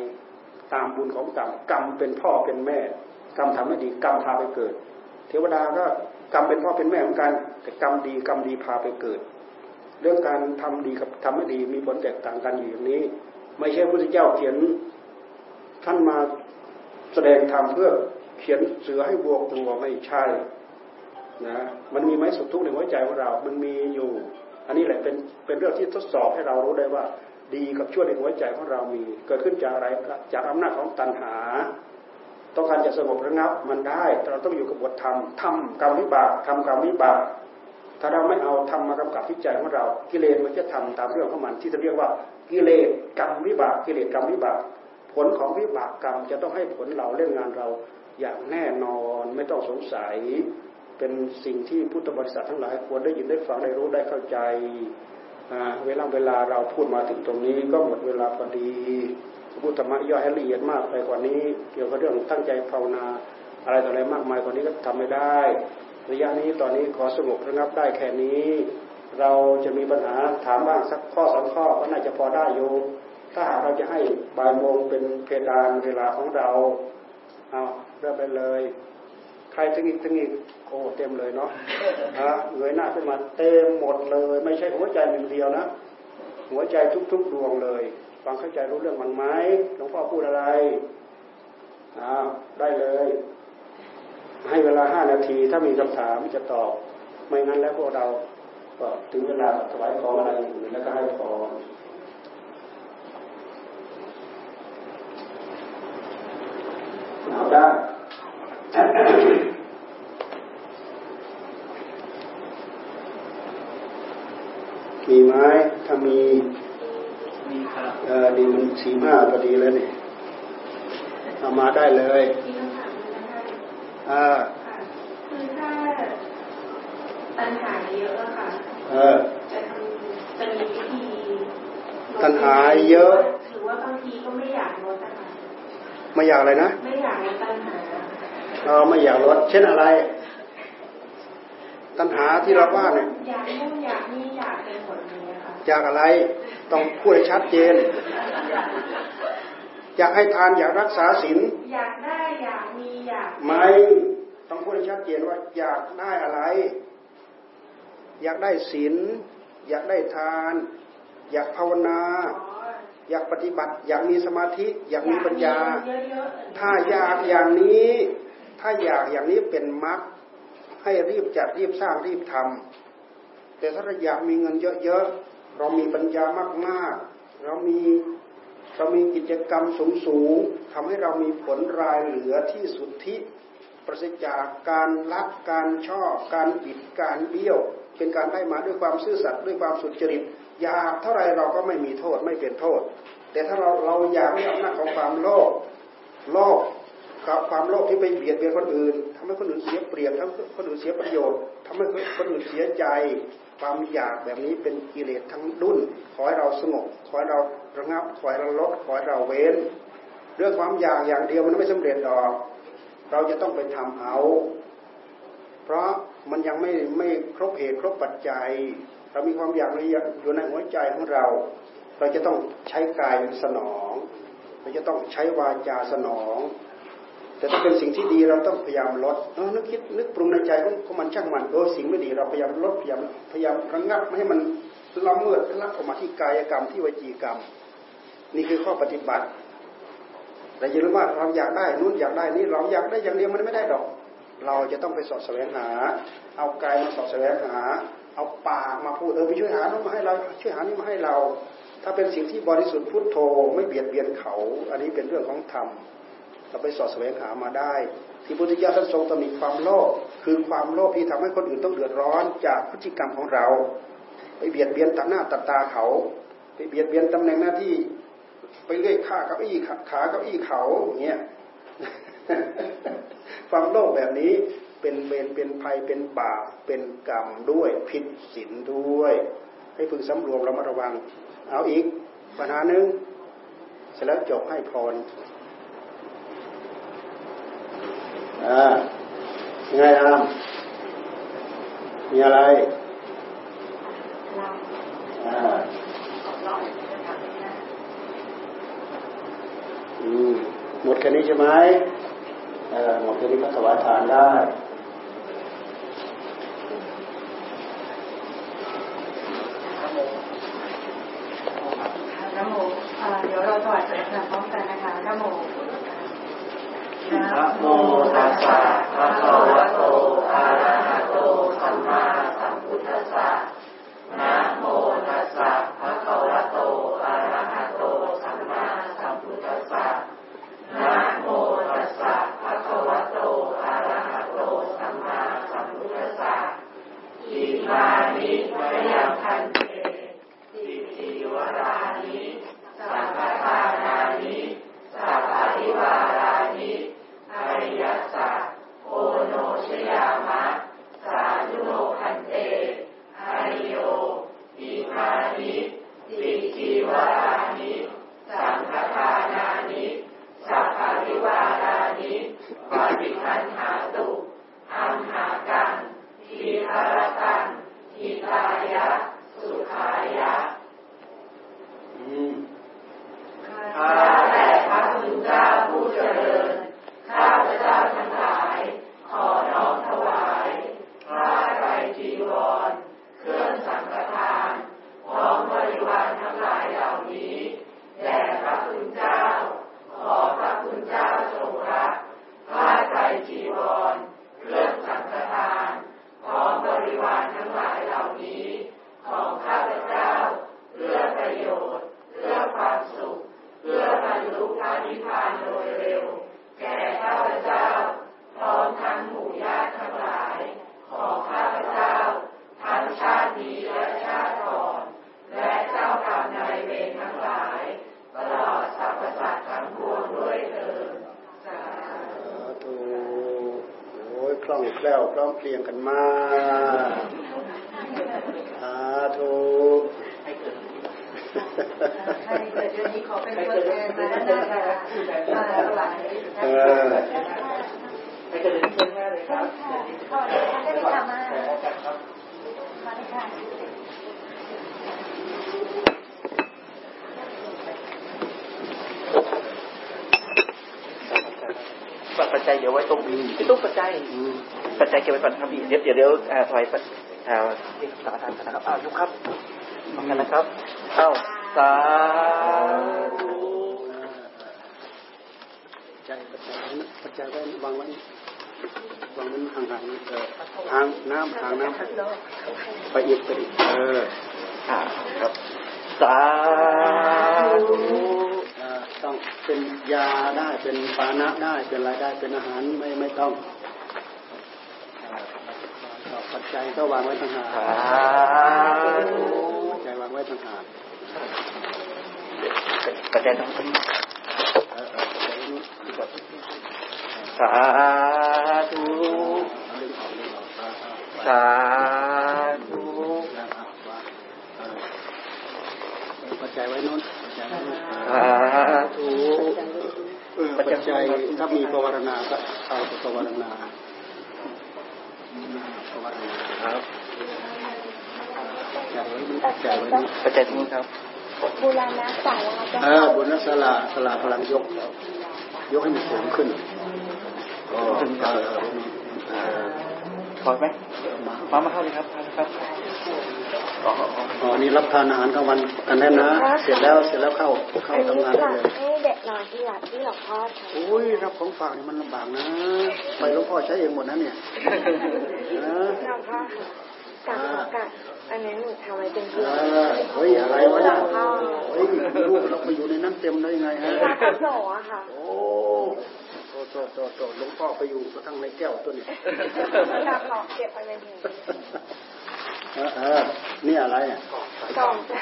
ตามบุญของกรรมเป็นพ่อเป็นแม่กรรมทำไม่ดีกรรมพาไปเกิดเทวดาก็กรรมเป็นพ่อเป็นแม่เหมือนกันแต่กรรมดีพาไปเกิด เรื่องการทำดีกับทำไม่ดีมีผลแตกต่างกันอยู่อย่างนี้ไม่ใช่พระพุทธเจ้าเขียนท่านมาแสดงธรรมเพื่อเขียนเสือให้วัวตัวไม่ใช่นะมันมีไหมสุขทุกข์ในหัวใจของเรามันมีอยู่อันนี้แหละเป็นเรื่องที่ทดสอบให้เรารู้ได้ว่าดีกับชั่วในหัวใจของเรามีเกิดขึ้นจากอะไรจากอำนาจของตัณหาต้องการจะสงบระงับมันได้แต่เราต้องอยู่กับบทธรรมทำกรรมวิบากทำกรรมวิบากถ้าเราไม่เอาธรรมมากำกับที่ใจของเรากิเลสมันจะทำตามเรื่องของมันที่จะเรียกว่ากิเลสกรรมวิบากกิเลสกรรมวิบากผลของวิบากกรรมจะต้องให้ผลเราเรื่องงานเราอย่างแน่นอนไม่ต้องสงสัยเป็นสิ่งที่พุทธบริษัททั้งหลายควรได้ยินได้ฟังได้รู้ได้เข้าใจเวลาเราพูดมาถึงตรงนี้ก็หมดเวลาพอดีพุทธธรรมะย่อยให้ละเอียดมากไปกว่านี้เกี่ยวกับเรื่องตั้งใจภาวนาอะไรต่ออะไรมากมายกว่านี้ก็ทำไม่ได้ระยะนี้ตอนนี้ขอสงบระงับได้แค่นี้เราจะมีปัญหาถามบ้างสักข้อสองข้อก็น่าจะพอได้อยู่ถ้าหากเราจะให้บ่ายโมงเป็นเพดานเวลาของเราเอาเริ่มไปเลยใครทั้งอีกโอ้เต็มเลยเนาะเงยหน้าขึ้นมาเต็มหมดเลยไม่ใช่หัวใจหนึ่งเดียวนะหัวใจทุกๆดวงเลยฟังเข้าใจรู้เรื่องมันไหมหลวงพ่อพูดอะไรได้เลยให้เวลา5นาทีถ้ามีคำถามจะตอบไม่งั้นแล้วพวกเราก็ถึงเวลาถวายของอะไรแล้วก็ให้พรเอาได้มีไหมถ้ามีดีมัน45พอดีแล้วนี่เอามาได้เลยคือถ้าตัณหาเยอะอะค่ะจะมีวิธีตัณหาเยอะหรือว่าบางทีก็ไม่อยากลดตัณหาไม่อยากอะไรนะไม่อยากลดตัณหาไม่อยากลดเช่นอะไรตัณหาที่เราว่าเนี่ยอยากนู่นอยากนี่อยากเป็นผลนี้ค่ะอยากอะไรต้องพูดให้ชัดเจนอยากให้ทานอยากรักษาศีลอยากได้อยากมีอยากไม่ต้องพูดให้ชัดเจนว่าอยากได้อะไรอยากได้ศีลอยากได้ทานอยากภาวนาอยากปฏิบัติอยากมีสมาธิอยากมีปัญญาถ้าอยากอย่างนี้ถ้าอยากอย่างนี้เป็นมรรคให้รีบจัดรีบสร้างรีบทำแต่ถ้าอยากมีเงินเยอะๆเรามีปัญญามากๆเรามีกิจกรรมสูงๆทำให้เรามีผลรายเหลือที่สุทธิประสิทธิจากการลักการช่อการบิดการเบี้ยวเป็นการได้มาด้วยความซื่อสัตย์ด้วยความสุจริตอยากเท่าไรเราก็ไม่มีโทษไม่เป็นโทษแต่ถ้าเราอยากด้วยอำนาจของความโลภกับความโลภที่ไปเบียดเบียนคนอื่นทำให้คนอื่นเสียเปรียบทำให้คนอื่นเสียประโยชน์ทำให้คนอื่นเสียใจความอยากแบบนี้เป็นกิเลสทั้งดุ้นขอให้เราสงบขอให้เราระงับขอให้เราลดขอให้เราเว้นเรื่องความอยากอย่างเดียวมันไม่สำเร็จหรอกเราจะต้องไปทำเอาเพราะมันยังไม่ครบเหตุครบปัจจัยเรามีความอยากอยู่ในหัวใจของเราจะต้องใช้กายสนองเราจะต้องใช้วาจาสนองแต่ถ้าเป็นสิ่งที่ดีเราต้องพยายามลดนึกคิดนึกปรุงในใจของมันช่างมันสิ่งไม่ดีเราพยายามลดพยายามระงับไม่ให้มันละเมิดละออกมาที่กายกรรมที่วจีกรรมนี่คือข้อปฏิบัติแต่อย่าลืมว่าเราอยากได้นู่นอยากได้นี่เราอยากได้อย่างเดียวมันไม่ได้หรอกเราจะต้องไปสอบแสวงหาเอากายมาสอบแสวงหาเอาปากมาพูดไปช่วยหาโน้นมาให้เราช่วยหานี่มาให้เราถ้าเป็นสิ่งที่บริสุทธิ์พุทโธไม่เบียดเบียนเขาอันนี้เป็นเรื่องของธรรมเราไปสอดแสวงหามาได้ที่พุทธเจ้าท่านทรงตำหนิความโลภคือความโลภที่ทำให้คนอื่นต้องเดือดร้อนจากพฤติกรรมของเราไปเบียดเบียนตัดหน้าตัดตาเขาไปเบียดเบียนตำแหน่งหน้าที่ไปเลื่อยขาเก้าอี้ขาเก้าอี้เขาอย่างเงี้ย ความโลภแบบนี้เป็นเวรเป็นภัยเป็นบาปเป็นกรรมด้วยผิดศีลด้วยให้พึงสำรวมระมัดระวังเอาอีกปัญหาหนึ่งเสร็จแล้วจบให้พรยังไงครับมีอะไรหมดแค่นี้ใช่ไหมหมดแค่นี้ก็ถวายทานได้ โมนะโมตัสสะภะคะวะโตอะระหะโตสัมมาสัมพุทธัสสะนะโมตัสสะภะคะวะโตอะระหะโตสัมมาสัมพุทธัสสะนะโมตัสสะภะคะวะโตอะระหะโตสัมมาสัมพุทธัสสะอิมานิมะยังคันเตติติวรานิสัพพะทานานิสัพพะทิวารานิอริยัสสะโอโนชยามะสาธุโนคันเตอริโยอิมานิติติวรานิสัพพะทานานิสัพพะทิวารานิปฏิคันหาตุอัมหากังทีหรตังทิตายะสุขายะข้าแต่พระพุทธเจ้าผู้เจริญข้าพระเจ้าทั้งหลายขอน้อมถวายผ้าไตรจีวรเครื่องสังฆทานพร้อมบริวารทั้งหลายเหล่านี้แด่พระพุทธเจ้าขอพระพุทธเจ้าทรงรับผ้าไตรจีวรเครื่องสังฆทานพร้อมบริวารทั้งหลายเหล่านี้ของข้าพระเจ้าเพื่อประโยชน์เพื่อความสุขเพื่อบรรลุพระนิพพานโดยเร็วแก่ข้าพเจ้าพร้อมทั้งหมู่ญาติทั้งหลายของข้าพเจ้าทั้งชาตินี้และชาติก่อนและเจ้ากรรมนายเวรทั้งหลายตลอดสรรพสัตว์ทั้งปวงด้วยเถิดสาธุโอ้ยคล่องแคล่วพร้อมเพรียงกันมากสาธุใครเกิดเดือนนี้ขอเป็นตัวแทนมาได้นะคะมาหลายใครเกิดเดือนที่5เลยครับขอได้ไปทำมามาได้ค่ะปัจจัยเดี๋ยวไว้ตรงนี้ไม่ต้องปัจจัยเก็บไว้ก่อนครับพี่เดี๋ยวถอยไปที่สาธารณะนะครับยกครับทำกันนะครับเข้าสาธุปัจจัยได้วางไว้ห่างๆทางน้ำไปอีกครับสาธุต้องเป็นยาได้เป็นปานะได้เป็นอะไรได้เป็นอาหารไม่ต้องปัจจัยก็วางไว้ต่างหากปัจจัยวางไว้ต่างหากปัจจัยต้องเป็นสาธุสาธุปัจจัยไว้นู้นสาธุปัจจัยถ้ามีภาวนาก็เอาภาวนาครับปัจจัยนี้ครับบุรณะศาลาบุรณะศาลาพลังยกให้มันสูงขึ้นก็ถึงพอไหมมาเข้าเลยครับอ๋อนี่รับทานอาหารกลางวันกันแน่นะเสร็จแล้วเข้าทำงานเลยให้เด็กนอนที่หลับที่หลวงพ่ออุ้ยรับของฝากนี่มันลำบากนะไปหลวงพ่อใช้เองหมดนะเนี่ยหลวงพ่อค่ะกะอันนี้หนูทำไว้เป็นเพื่อนเฮ้ยอะไรวะเนี่ยเฮ้ยลูกเราไปอยู่ในนั้นเต็มได้ยังไงฮะหล่อค่ะโอ้โตหลวงพ่อไปอยู่กระทั่งในแก้วตัวนี้จับหลอกเก็บอะไรดีนี่อะไรอ่ะสองใจ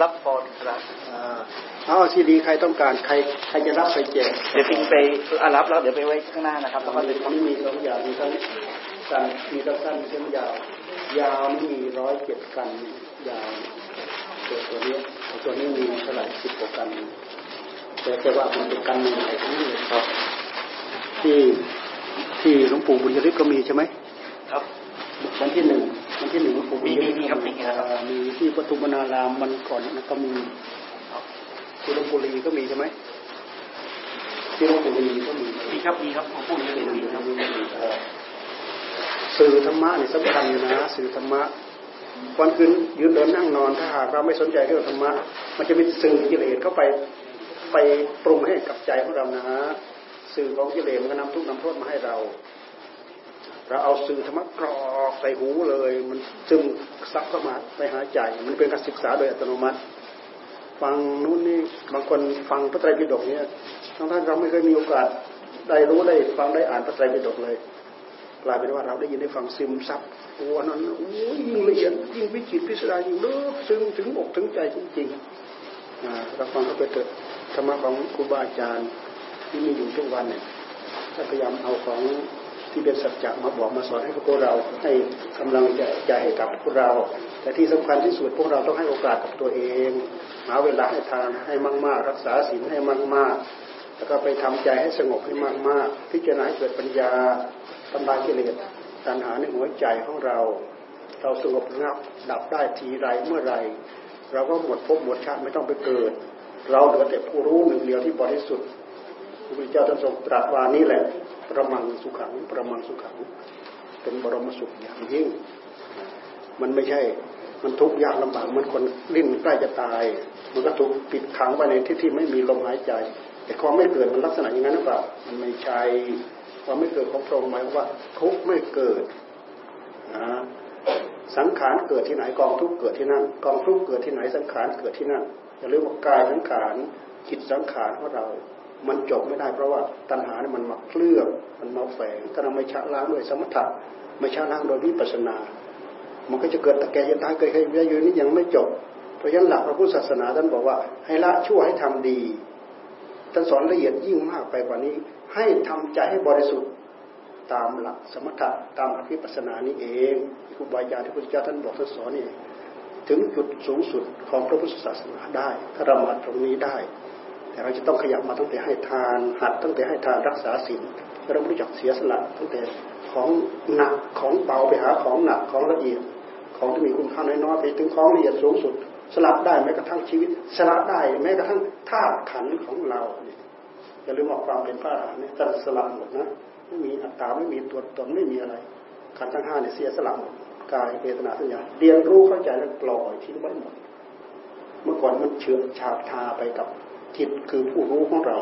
รับพรครับเอาซีดีใครต้องการใครจะรับไปแจกเดี๋ยวพิงไปรับแล้วเดี๋ยวไปไว้ข้างหน้านะครับแล้วก็จะมีสองอย่างมีทั้งสั้นมีทั้งสั้นมีทั้งยาวยาวมี107กันยาวตัวนี้มีเท่าไหร่10กว่ากันแต่ว่ามันเป็นกันใหม่ทั้งนี้เลยครับที่หลวงปู่บุญยฤทธิ์ก็มีใช่ไหมครับวันที่หนึ่งหลวงปู่บุญยฤทธิ์มีครับมีที่ปทุมนารามมันก่อนนั้นก็มีที่หลวงปู่ลีก็มีใช่ไหมที่หลวงปู่ลีก็มีครับของปู่ลีก็มีครับ สื่อธรรมะนี่สำคัญนะสื่อธรรมะวันคืนยืนเดินนั่งนอนถ้าหากเราไม่สนใจเรื่องธรรมะมันจะเป็นสื่อกิเลสเข้าไปปรุงให้กับใจของเรานะสื่อของกิเลสมันก็นำทุกข์นำโทษมาให้เราเอาสื่อธรรมะกรอกใส่หูเลยมันซึมซับเข้ามาไปหาใจมันเป็นการศึกษาโดยอัตโนมัติฟังนู้นนี่บางคนฟังพระไตรปิฎกเนี่ยทั้งเราไม่เคยมีโอกาสได้รู้ได้ฟังได้อ่านพระไตรปิฎกเลยกลายเป็นว่าเราได้ยินได้ฟังซึมซับโอ้อันนั้นโอ้ยิ่งละเอียดยิ่งวิจิตรพิสดารยิ่งลึกซึ้งถึงอกถึงใจจริงๆเราฟังเข้าไปเถอะธรรมะของครูบาอาจารย์ที่มีอยู่ทุกวันเนี่ยพยายามเอาของที่เป็นสัจจะมาบอกมาสอนให้พวกเราให้กำลังใจให้กับพวกเราแต่ที่สำคัญที่สุดพวกเราต้องให้โอกาสกับตัวเองหาเวลาให้ทานให้มากๆรักษาศีลให้มากๆแล้วก็ไปทำใจให้สงบให้มากๆพิจารณาให้เกิดปัญญาทำลายกิเลสตัณหาในหัวใจของเราสงบระงับดับได้ทีไรเมื่อไรเราก็หมดภพหมดชาติไม่ต้องไปเกิดเราเหลือแต่ผู้รู้หนึ่งเดียวที่บริสุทธิ์พระพุทธเจ้าท่านทรงตรัสว่านี้แหละประมังสุขังประมังสุขังเป็นบรมสุขอย่างยิ่งมันไม่ใช่มันทุกข์ยากลำบากมันคนลิ้นใกล้จะตายมันก็ถูกปิดขังไว้ในที่ที่ไม่มีลมหายใจแต่ความไม่เกิดมันลักษณะอย่างนั้นหรือเปล่ามันไม่ใช่ความไม่เกิดของพระองค์หมายว่าทุกข์ไม่เกิดสังขารเกิดที่ไหนกองทุกข์เกิดที่นั่นกองทุกข์เกิดที่ไหนสังขารเกิดที่นั่นอย่าลืมว่ากายสังขารจิตสังขารของเรามันจบไม่ได้เพราะว่าตัณหาเนี่ยมันมาเคลือบมันมาแฝงถ้าเราไม่ชะล้างด้วยสมถะไม่ชะล้างโดยวิปัสสนามันก็จะเกิดตะแกรงตายเกิดขึ้นอยู่นี้ยังไม่จบเพราะฉะนั้นหลักพระพุทธศาสนาท่านบอกว่าให้ละชั่วให้ทำดีท่านสอนละเอียดยิ่งมากไปกว่านี้ให้ทำใจให้บริสุทธิ์ตามหลักสมถะตามหลักวิปัสสนานี้เองครูบาอาจารย์ที่พระพุทธเจ้าท่านบอกท่านสอนนี่ถึงจุดสูงสุดของพระพุทธศาสนาได้ถ้าเรามาตรงนี้ได้แต่เราจะต้องขยับมาตั้งแต่ให้ทานหัดตั้งแต่ให้ทานรักษาศีลเรารู้จักเสียสละตั้งแต่ของหนักของเบาไปหาของหนักของละเอียดของที่มีคุณค่าน้อยๆไปถึงของละเอียดสูงสุดสละได้แม้กระทั่งชีวิตสละได้แม้กระทั่งธาตุขันธ์ของเราอย่าลืมว่าความเป็นพระอรหันต์เนี่ยท่านสละหมดนะไม่มีอัตตาไม่มีตัวตนไม่มีอะไรขันธ์ทั้ง5เนี่ยเสียสละหมดกายเวทนาสัญญาเรียนรู้เข้าใจแล้วปล่อยทิ้งไว้หมดเมื่อก่อนมันเฉื่อยฉาบทาไปกับจิตคือผู้รู้ของเรา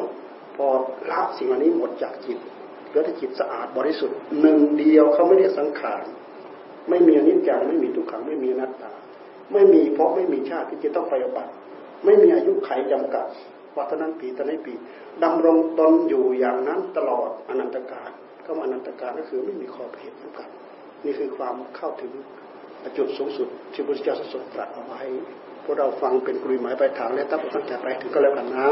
พอละสิ่งเหล่านี้หมดจากจิตเหลือแต่จิตสะอาดบริสุทธิ์หนึ่งเดียวเขาไม่เรียกสังขารไม่มีอนิจจังไม่มีทุกขังไม่มีอนัตตาไม่มีเพราะไม่มีชาติที่จะต้องไปอุบัติไม่มีอายุไขจำกัดวัฏนั้นปีตนัยปีดำรงตนอยู่อย่างนั้นตลอดอนันตกาลก็อนันตกาลก็คือไม่มีขอบเขตจำกัดนี่คือความเข้าถึงจุดสูงสุดที่พระพุทธเจ้าทรงตรัสเอาไว้พวกเราฟังเป็นกลุ่มหมายปลายทางและตั้งอกตั้งใจไปถึงก็แล้วกันนะ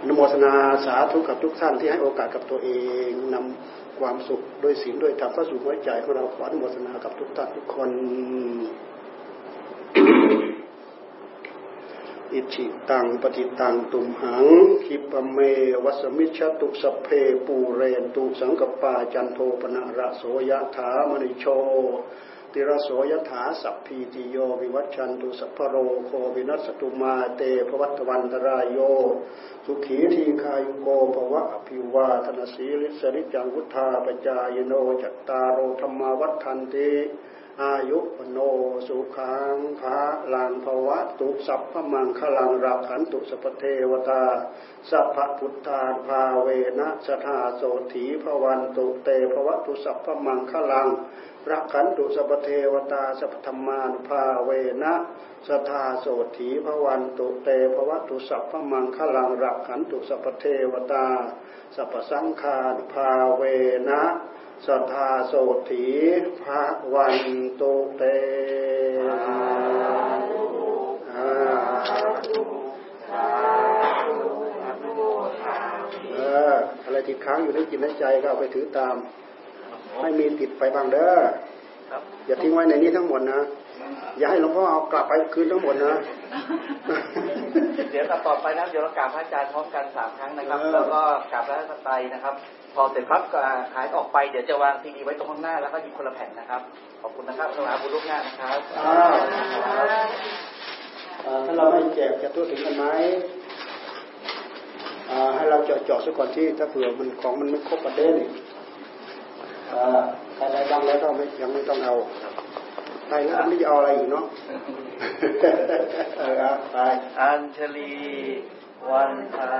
อนุโมทนาสาธุกับทุกท่านที่ให้โอกาสกับตัวเองนำความสุขด้วยศีลด้วยธรรมเข้าสู่หัวใจของเราขออนุโมทนากับทุกท่านทุกคนอิจิตังปฏิตังตุมหังคิปะเมวัสมิชะตุสเพปูเรนตุสังกปาจันโทปนะระโสยถามณิโชติระโสยถาสัพพีติโยวิวัชชันตุสัพพโรโควินัสตุมาเตภวัตวันตรายโยสุขีทีคายุโกภวะอภิวาทนาสีลิสริจังวุธาปจายโนจัตตารโอธรรมาวัฏทันติอายุวโนสุขังภะลังภวะตุสัพพมังคลังรักขันตุสัพเทวตาสัพพพุทธาภาเวนะสทาโสถีภวันตุเตภวะตุสัพพมังคลังรักขันตุสัพเทวตาสัพธรรมานุภาเวนะสทาโสถีภวันตุเตภวะตุสัพพมังคลังรักขันตุสัพเทวตาสัพสังฆานุภาเวนะสัทธาโสถีภวันตุเตอะไรติดค้างอยู่ในจิตในใจก็เอาไปถือตามไม่มีติดไปบ้างเด้ออย่าทิ้งไว้ในนี้ทั้งหมดนะอย่าให้หลวงพ่อเอากลับไปคืนทั้งหมดนะเดี๋ยวต่อไปนะเดี๋ยวเรากราบพระอาจารย์พร้อมกัน3ครั้งนะครับแล้วก็กราบพระรัตนตรัยนะครับพอเสร็จครับก็หายออกไปเดี๋ยวจะวางซีดีไว้ตรงข้างหน้าแล้วก็หยิบคนละแผ่นนะครับขอบคุณนะครับสำหรับบุญลูกหน้านะครับถ้าเราให้แจกจะทั่วถึงกันไหมให้เราเจาะซะก่อนที่ถ้าเผื่อมันของมันไม่ครบประเด็น พอไปบ้างแล้วก็ยังไม่ต้องเอาไปแล้วไม่จะเอาอะไรอยู่เนาะไปอัญชลีวันทา